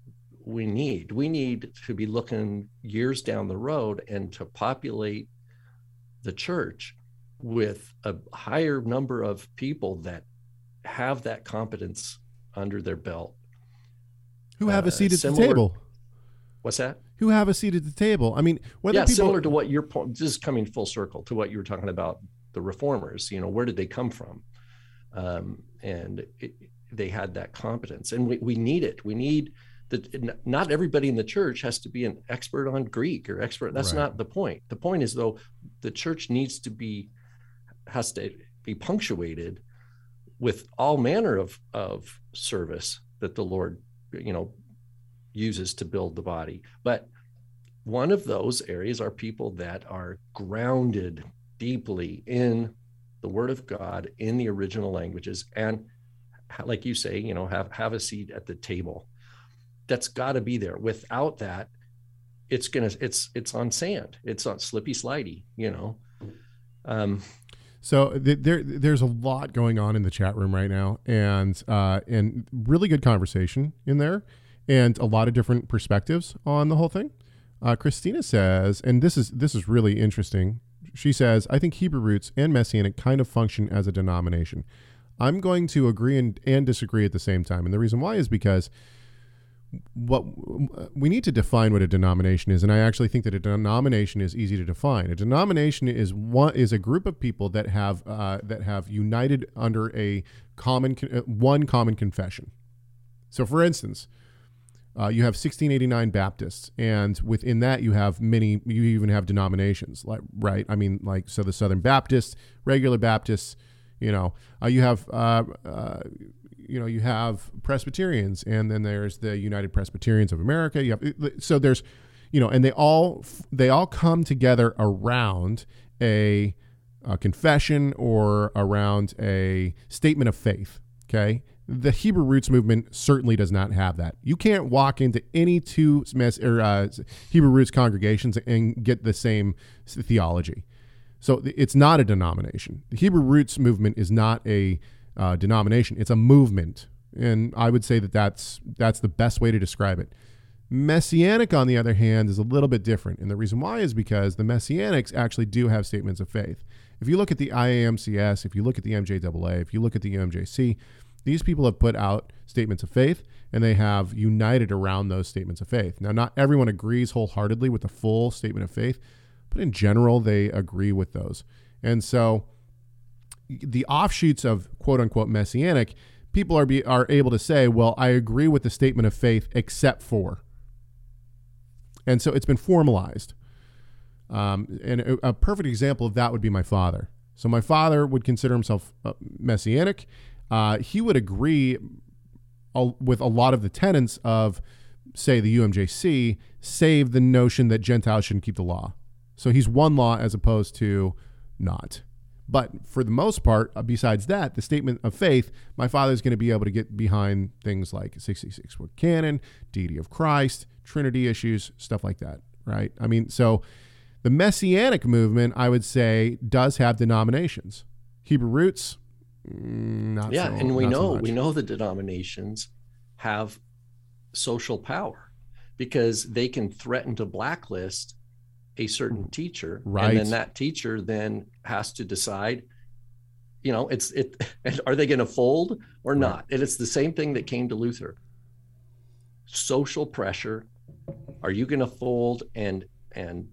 we need. We need to be looking years down the road and to populate the church with a higher number of people that have that competence under their belt. Who have a seat at the table. What's that? Who have a seat at the table. I mean, similar to what your point, just coming full circle to what you were talking about, the reformers, where did they come from? They had that competence, and we need it. We need that. Not everybody in the church has to be an expert on Greek or expert. That's right. Not the point. The point is, though, the church has to be punctuated with all manner of service that the Lord, uses to build the body. But one of those areas are people that are grounded deeply in the Word of God, in the original languages, and like you say, have a seat at the table. That's got to be there. Without that, it's on sand. It's on slippy slidey, So there's a lot going on in the chat room right now, and really good conversation in there, and a lot of different perspectives on the whole thing. Christina says, and this is really interesting. She says, I think Hebrew roots and Messianic kind of function as a denomination. I'm going to agree and disagree at the same time. And the reason why is because what we need to define what a denomination is. And I actually think that a denomination is easy to define. A denomination is a group of people that have united under one common confession. So for instance, you have 1689 Baptists, and within that you have many, you even have denominations, like, right. I mean, like, so the Southern Baptists, regular Baptists, you have Presbyterians, and then there's the United Presbyterians of America. You have, so there's, and they all come together around a confession or around a statement of faith. Okay. The Hebrew roots movement certainly does not have that. You can't walk into any two Hebrew roots congregations and get the same theology. So it's not a denomination. The Hebrew roots movement is not a denomination. It's a movement. And I would say that that's the best way to describe it. Messianic, on the other hand, is a little bit different. And the reason why is because the Messianics actually do have statements of faith. If you look at the IAMCS, if you look at the MJAA, if you look at the UMJC, these people have put out statements of faith, and they have united around those statements of faith. Now, not everyone agrees wholeheartedly with the full statement of faith, but in general, they agree with those. And so the offshoots of quote unquote Messianic people are able to say, well, I agree with the statement of faith except for. And so it's been formalized. And a perfect example of that would be my father. So my father would consider himself Messianic. He would agree with a lot of the tenets of, say, the UMJC, save the notion that Gentiles shouldn't keep the law. So he's one law as opposed to not. But for the most part, besides that, the statement of faith, my father's going to be able to get behind things like 66 word canon, deity of Christ, Trinity issues, stuff like that, right? I mean, so the Messianic movement, I would say, does have denominations. Hebrew roots, not so much. Yeah, and we know the denominations have social power because they can threaten to blacklist a certain teacher, right? And then that teacher then has to decide, you know, are they going to fold or not? Right. And it's the same thing that came to Luther. Social pressure. Are you going to fold and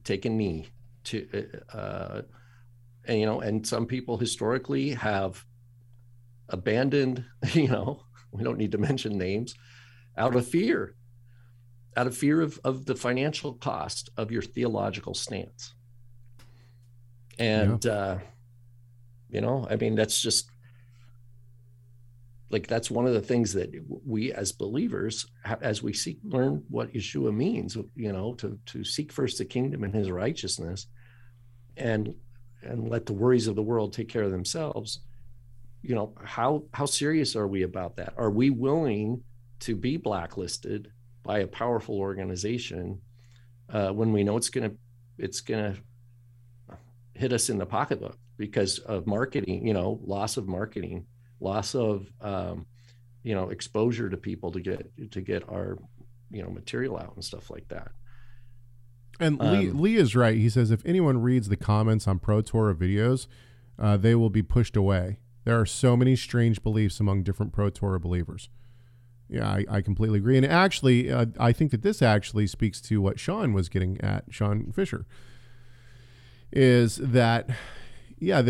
take a knee to, and, you know, and some people historically have abandoned, you know, we don't need to mention names, out of fear of the financial cost of your theological stance. And, you know, I mean, that's just like, that's one of the things that we as believers, as we learn what Yeshua means, you know, to seek first the kingdom and his righteousness and let the worries of the world take care of themselves. You know, how serious are we about that? Are we willing to be blacklisted by a powerful organization when we know it's gonna hit us in the pocketbook because of marketing, you know, loss of marketing, loss of you know, exposure to people to get our, you know, material out and stuff like that. And Lee is right. He says if anyone reads the comments on Pro Torah videos, they will be pushed away. There are so many strange beliefs among different Pro Torah believers. Yeah, I completely agree. And actually, I think that this actually speaks to what Sean was getting at, Sean Fisher, is that, yeah,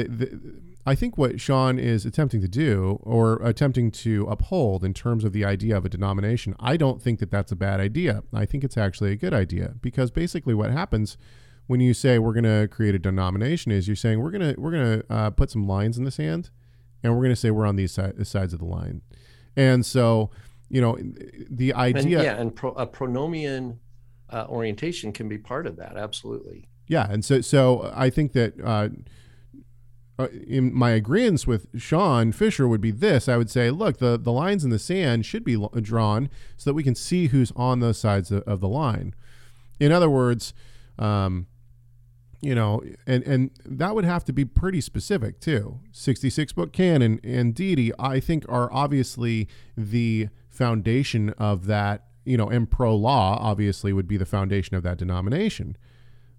I think what Sean is attempting to do or attempting to uphold in terms of the idea of a denomination, I don't think that that's a bad idea. I think it's actually a good idea because basically what happens when you say we're going to create a denomination is you're saying we're going to put some lines in the sand and we're going to say we're on these sides of the line. And so... You know, the idea... And a pronomian orientation can be part of that, absolutely. Yeah, and so I think that in my agreeance with Sean Fisher would be this. I would say, look, the lines in the sand should be drawn so that we can see who's on those sides of the line. In other words, you know, and that would have to be pretty specific, too. 66-book canon and deity, I think, are obviously the foundation of that, you know, and pro-law, obviously, would be the foundation of that denomination.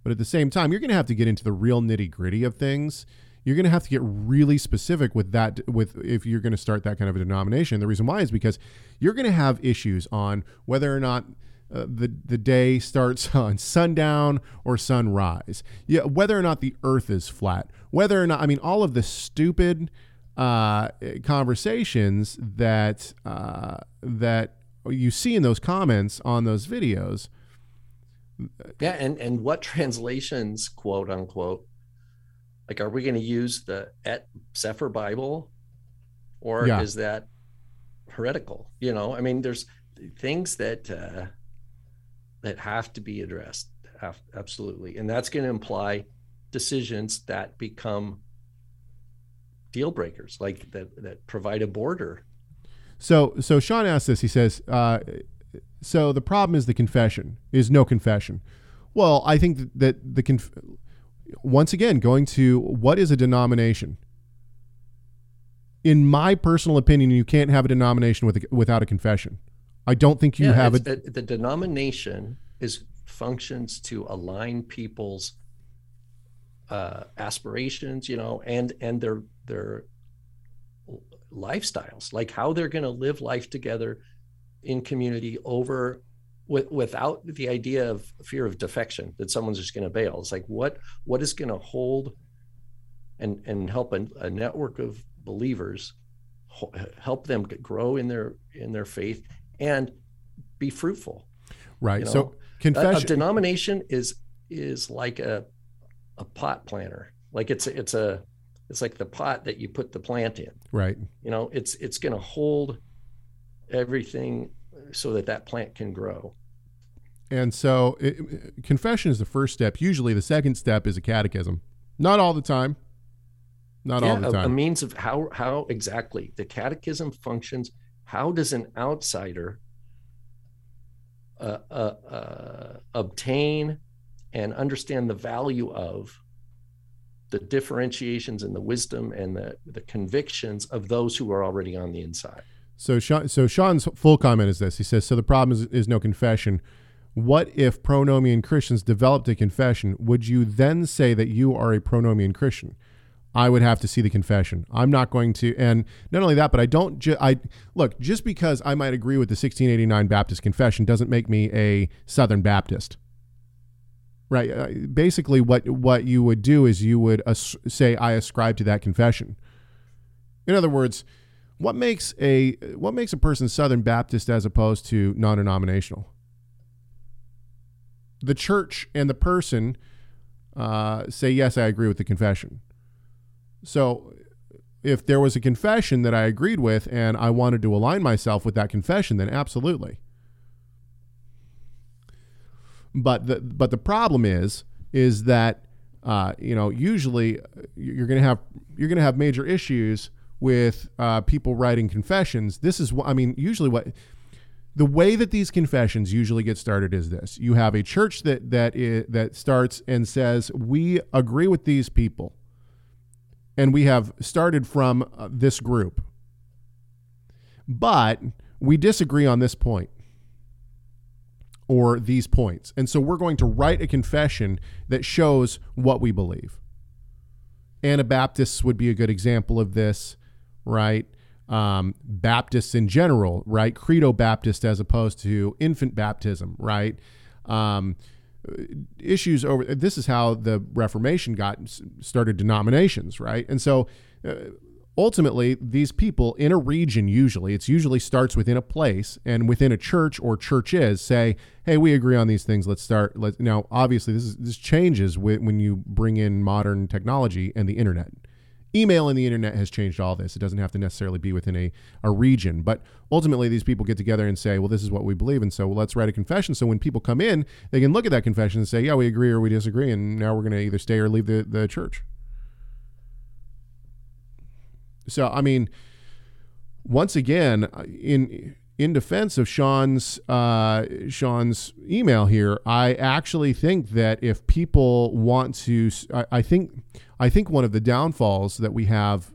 But at the same time, you're going to have to get into the real nitty-gritty of things. You're going to have to get really specific with that, if you're going to start that kind of a denomination. The reason why is because you're going to have issues on whether or not the day starts on sundown or sunrise. Yeah, whether or not the earth is flat, whether or not, I mean, all of the stupid conversations that you see in those comments on those videos. Yeah, and what translations, quote unquote, like, are we going to use the Et Sefer Bible, or is that heretical? You know, I mean, there's things that... that have to be addressed, absolutely. And that's going to imply decisions that become deal breakers, like that provide a border. So Sean asked this, he says, so the problem is no confession. Well, I think that once again, going to what is a denomination? In my personal opinion, you can't have a denomination without a confession. I don't think you have it. The denomination functions to align people's aspirations, you know, and their lifestyles, like how they're going to live life together in community without the idea of fear of defection, that someone's just going to bail. It's like what is going to hold and help a network of believers help them grow in their faith and be fruitful. Right. You know? So confession, a denomination is like a pot planter. Like it's like the pot that you put the plant in. Right. You know, it's going to hold everything so that that plant can grow. And so confession is the first step. Usually the second step is a catechism. Not all the time. Not all the time. A means of how exactly the catechism functions. How does an outsider obtain and understand the value of the differentiations and the wisdom and the convictions of those who are already on the inside? So Sean's full comment is this. He says, so the problem is no confession. What if pronomian Christians developed a confession? Would you then say that you are a pronomian Christian? I would have to see the confession. I'm not going to. And not only that, but I don't. Look, just because I might agree with the 1689 Baptist Confession doesn't make me a Southern Baptist. Right. Basically, what you would do is you would say, I ascribe to that confession. In other words, what makes a person Southern Baptist as opposed to non-denominational? The church and the person say, yes, I agree with the confession. So if there was a confession that I agreed with and I wanted to align myself with that confession, then absolutely. But the problem is that, you know, usually you're going to have major issues with people writing confessions. This is what I mean. Usually the way that these confessions usually get started is this. You have a church that starts and says, we agree with these people. And we have started from this group, but we disagree on this point or these points. And so we're going to write a confession that shows what we believe. Anabaptists would be a good example of this, right? Baptists in general, right? Credo Baptist as opposed to infant baptism, right? Issues over this is how the Reformation started denominations, right? And so ultimately these people in a region, usually starts within a place and within a church or churches, say, hey, we agree on these things, let's now obviously this changes when you bring in modern technology and the internet. Email and the internet has changed all this. It doesn't have to necessarily be within a region, but ultimately these people get together and say, well, this is what we believe. And so let's write a confession. So when people come in, they can look at that confession and say, yeah, we agree or we disagree. And now we're going to either stay or leave the church. So, I mean, once again, in defense of Sean's email here, I actually think that if people want to, I think one of the downfalls that we have,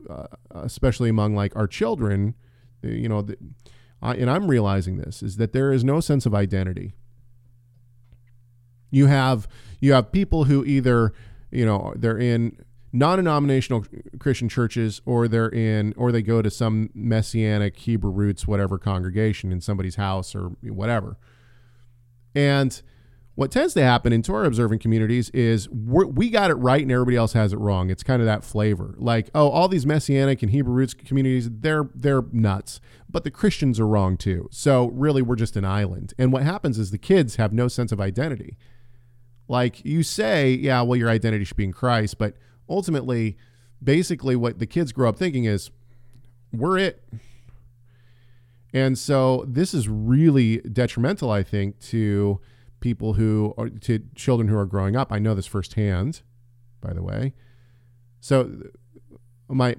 especially among like our children, you know, and I'm realizing this, is that there is no sense of identity. You have people who either, you know, they're in non-denominational Christian churches, or they go to some Messianic Hebrew roots, whatever congregation in somebody's house or whatever. And what tends to happen in Torah observant communities is we got it right and everybody else has it wrong. It's kind of that flavor, like, oh, all these Messianic and Hebrew roots communities, they're nuts, but the Christians are wrong too. So really we're just an island. And what happens is the kids have no sense of identity. Like you say, yeah, well, your identity should be in Christ, but ultimately, basically what the kids grow up thinking is, we're it. And so this is really detrimental, I think, to people to children who are growing up. I know this firsthand, by the way. So my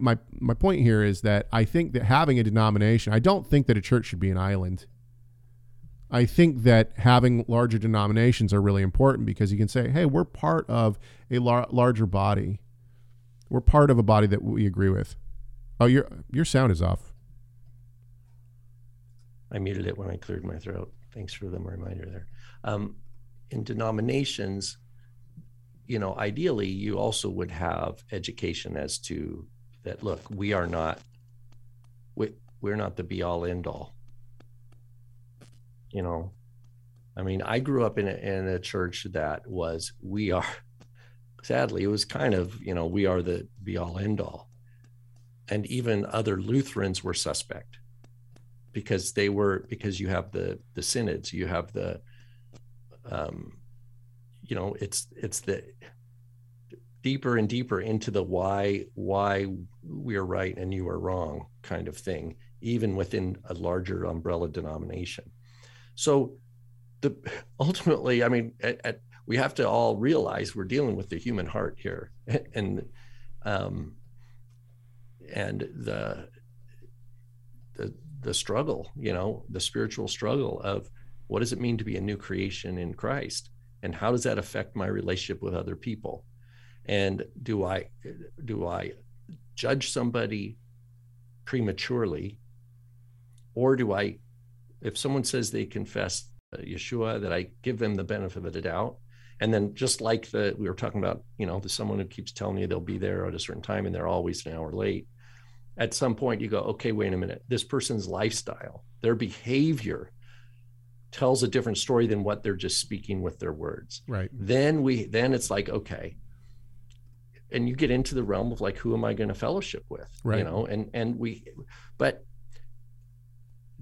point here is that I think that having a denomination, I don't think that a church should be an island. I think that having larger denominations are really important because you can say, hey, we're part of a larger body. We're part of a body that we agree with. Oh, your sound is off. I muted it when I cleared my throat. Thanks for the reminder there. In denominations, you know, ideally, you also would have education as to that. Look, we're not the be all end all. You know, I mean, I grew up in a church that was, we are. Sadly, it was kind of, you know, we are the be all end all. and even other Lutherans were suspect, because they were, because you have the synods, you have the, you know, it's the deeper and deeper into the why we are right and you are wrong kind of thing, even within a larger umbrella denomination. So ultimately, I mean, we have to all realize we're dealing with the human heart here, and the struggle, you know, the spiritual struggle of what does it mean to be a new creation in Christ, and how does that affect my relationship with other people, and do I judge somebody prematurely, or do I, if someone says they confess Yeshua, that I give them the benefit of the doubt. And then just like we were talking about, you know, the someone who keeps telling you they'll be there at a certain time and they're always an hour late. At some point you go, okay, wait a minute, this person's lifestyle, their behavior tells a different story than what they're just speaking with their words. Right. Then it's like, okay. And you get into the realm of like, who am I going to fellowship with? Right. You know, but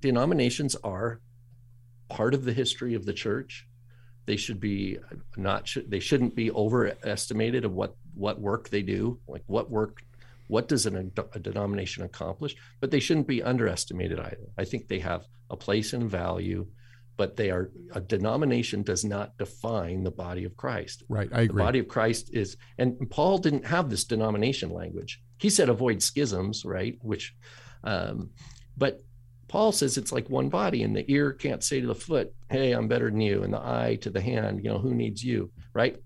denominations are part of the history of the church. They should be they shouldn't be overestimated of what work they do, like what does a denomination accomplish, but they shouldn't be underestimated either. I think they have a place and value, but a denomination does not define the body of Christ. Right, I agree. The body of Christ is, and Paul didn't have this denomination language. He said avoid schisms, right? Which, but Paul says it's like one body, and the ear can't say to the foot, hey, I'm better than you, and the eye to the hand, you know, who needs you, right?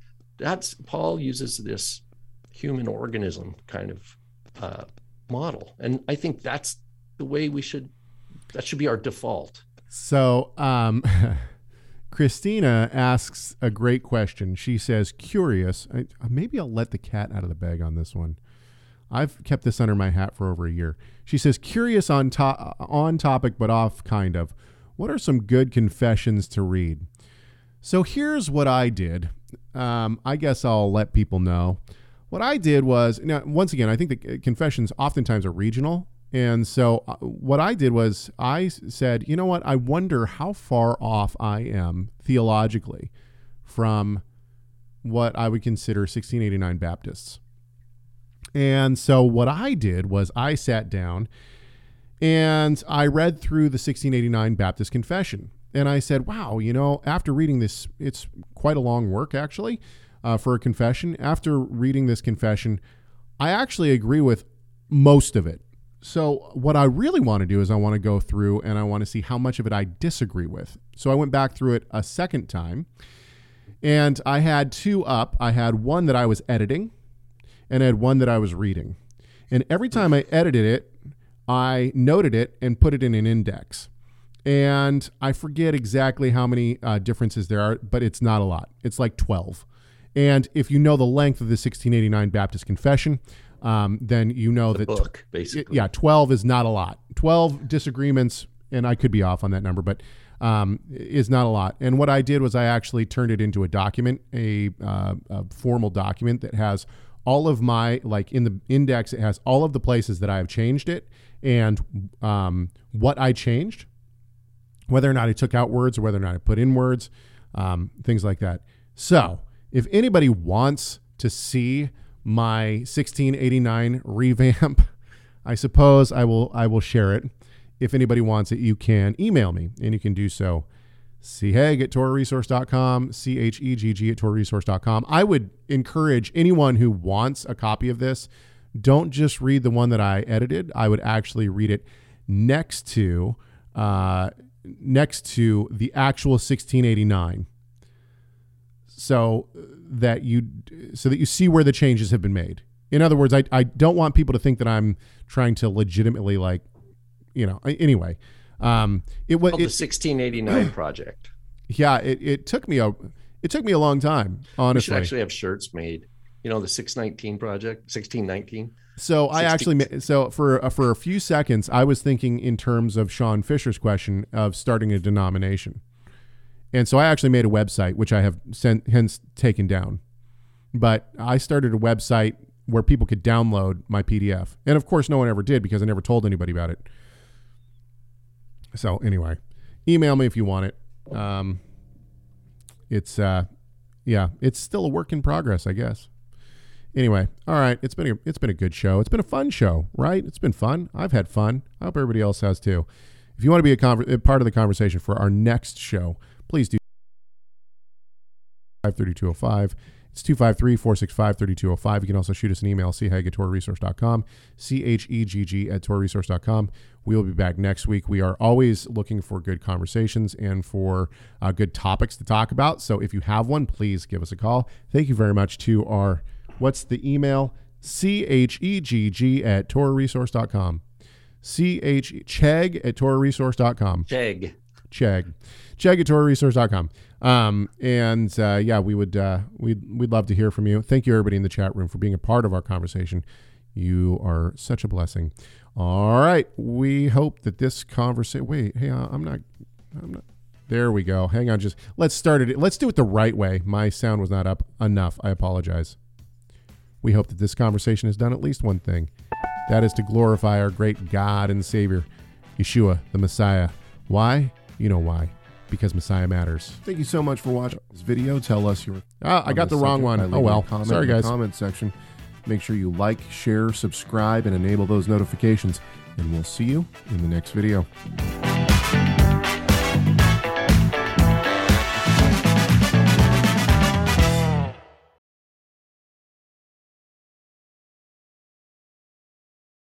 Paul uses this human organism kind of model. And I think that's the way that should be our default. So Christina asks a great question. She says, curious, maybe I'll let the cat out of the bag on this one. I've kept this under my hat for over a year. She says, curious on topic, but off kind of. What are some good confessions to read? So here's what I did. I guess I'll let people know. What I did was, now, once again, I think the confessions oftentimes are regional. And so what I did was I said, you know what? I wonder how far off I am theologically from what I would consider 1689 Baptists. And so what I did was I sat down and I read through the 1689 Baptist Confession. And I said, wow, you know, after reading this, it's quite a long work, actually, for a confession. After reading this confession, I actually agree with most of it. So what I really want to do is I want to go through and I want to see how much of it I disagree with. So I went back through it a second time and I had two up. I had one that I was editing, and I had one that I was reading. And every time I edited it, I noted it and put it in an index. And I forget exactly how many differences there are, but it's not a lot. It's like 12. And if you know the length of the 1689 Baptist Confession, then you know that book, basically. 12 is not a lot. 12 disagreements, and I could be off on that number, but is not a lot. And what I did was I actually turned it into a document, a formal document that has all of my, like in the index, it has all of the places that I have changed it and what I changed, whether or not I took out words or whether or not I put in words, things like that. So if anybody wants to see my 1689 revamp, I suppose I will share it. If anybody wants it, you can email me, and you can do so. chegg@torahresource.com, chegg@torahresource.com. I would encourage anyone who wants a copy of this, don't just read the one that I edited. I would actually read it next to the actual 1689, so that you see where the changes have been made. In other words, I don't want people to think that I'm trying to legitimately, like, you know. Anyway. It was the 1689 project. Yeah, it took me a long time, honestly. We should actually have shirts made, you know, the 619 project, 1619. So for a few seconds, I was thinking in terms of Sean Fisher's question of starting a denomination, and so I actually made a website, which I have hence taken down. But I started a website where people could download my PDF. And of course, no one ever did because I never told anybody about it. So anyway, email me if you want it. It's still a work in progress, I guess. Anyway, all right. It's been a good show. It's been a fun show, right? It's been fun. I've had fun. I hope everybody else has too. If you want to be a part of the conversation for our next show, please do 53205. It's 253-465-3205. You can also shoot us an email, chegg@torahresource.com, chegg@torahresource.com. We will be back next week. We are always looking for good conversations and for good topics to talk about. So if you have one, please give us a call. Thank you very much to our, what's the email? chegg@torahresource.com. Chegg@torahresource.com. Chegg@torahresource.com. We'd love to hear from you. Thank you, everybody in the chat room, for being a part of our conversation. You are such a blessing. All right. We hope that this conversation, wait, hey, I'm not, there we go. Hang on. Let's start it. Let's do it the right way. My sound was not up enough. I apologize. We hope that this conversation has done at least one thing. That is to glorify our great God and Savior, Yeshua, the Messiah. Why? You know why. Because Messiah matters. Thank you so much for watching this video. Tell us your... I got the wrong one. Oh, well. Sorry, guys. Comment section. Make sure you like, share, subscribe, and enable those notifications. And we'll see you in the next video.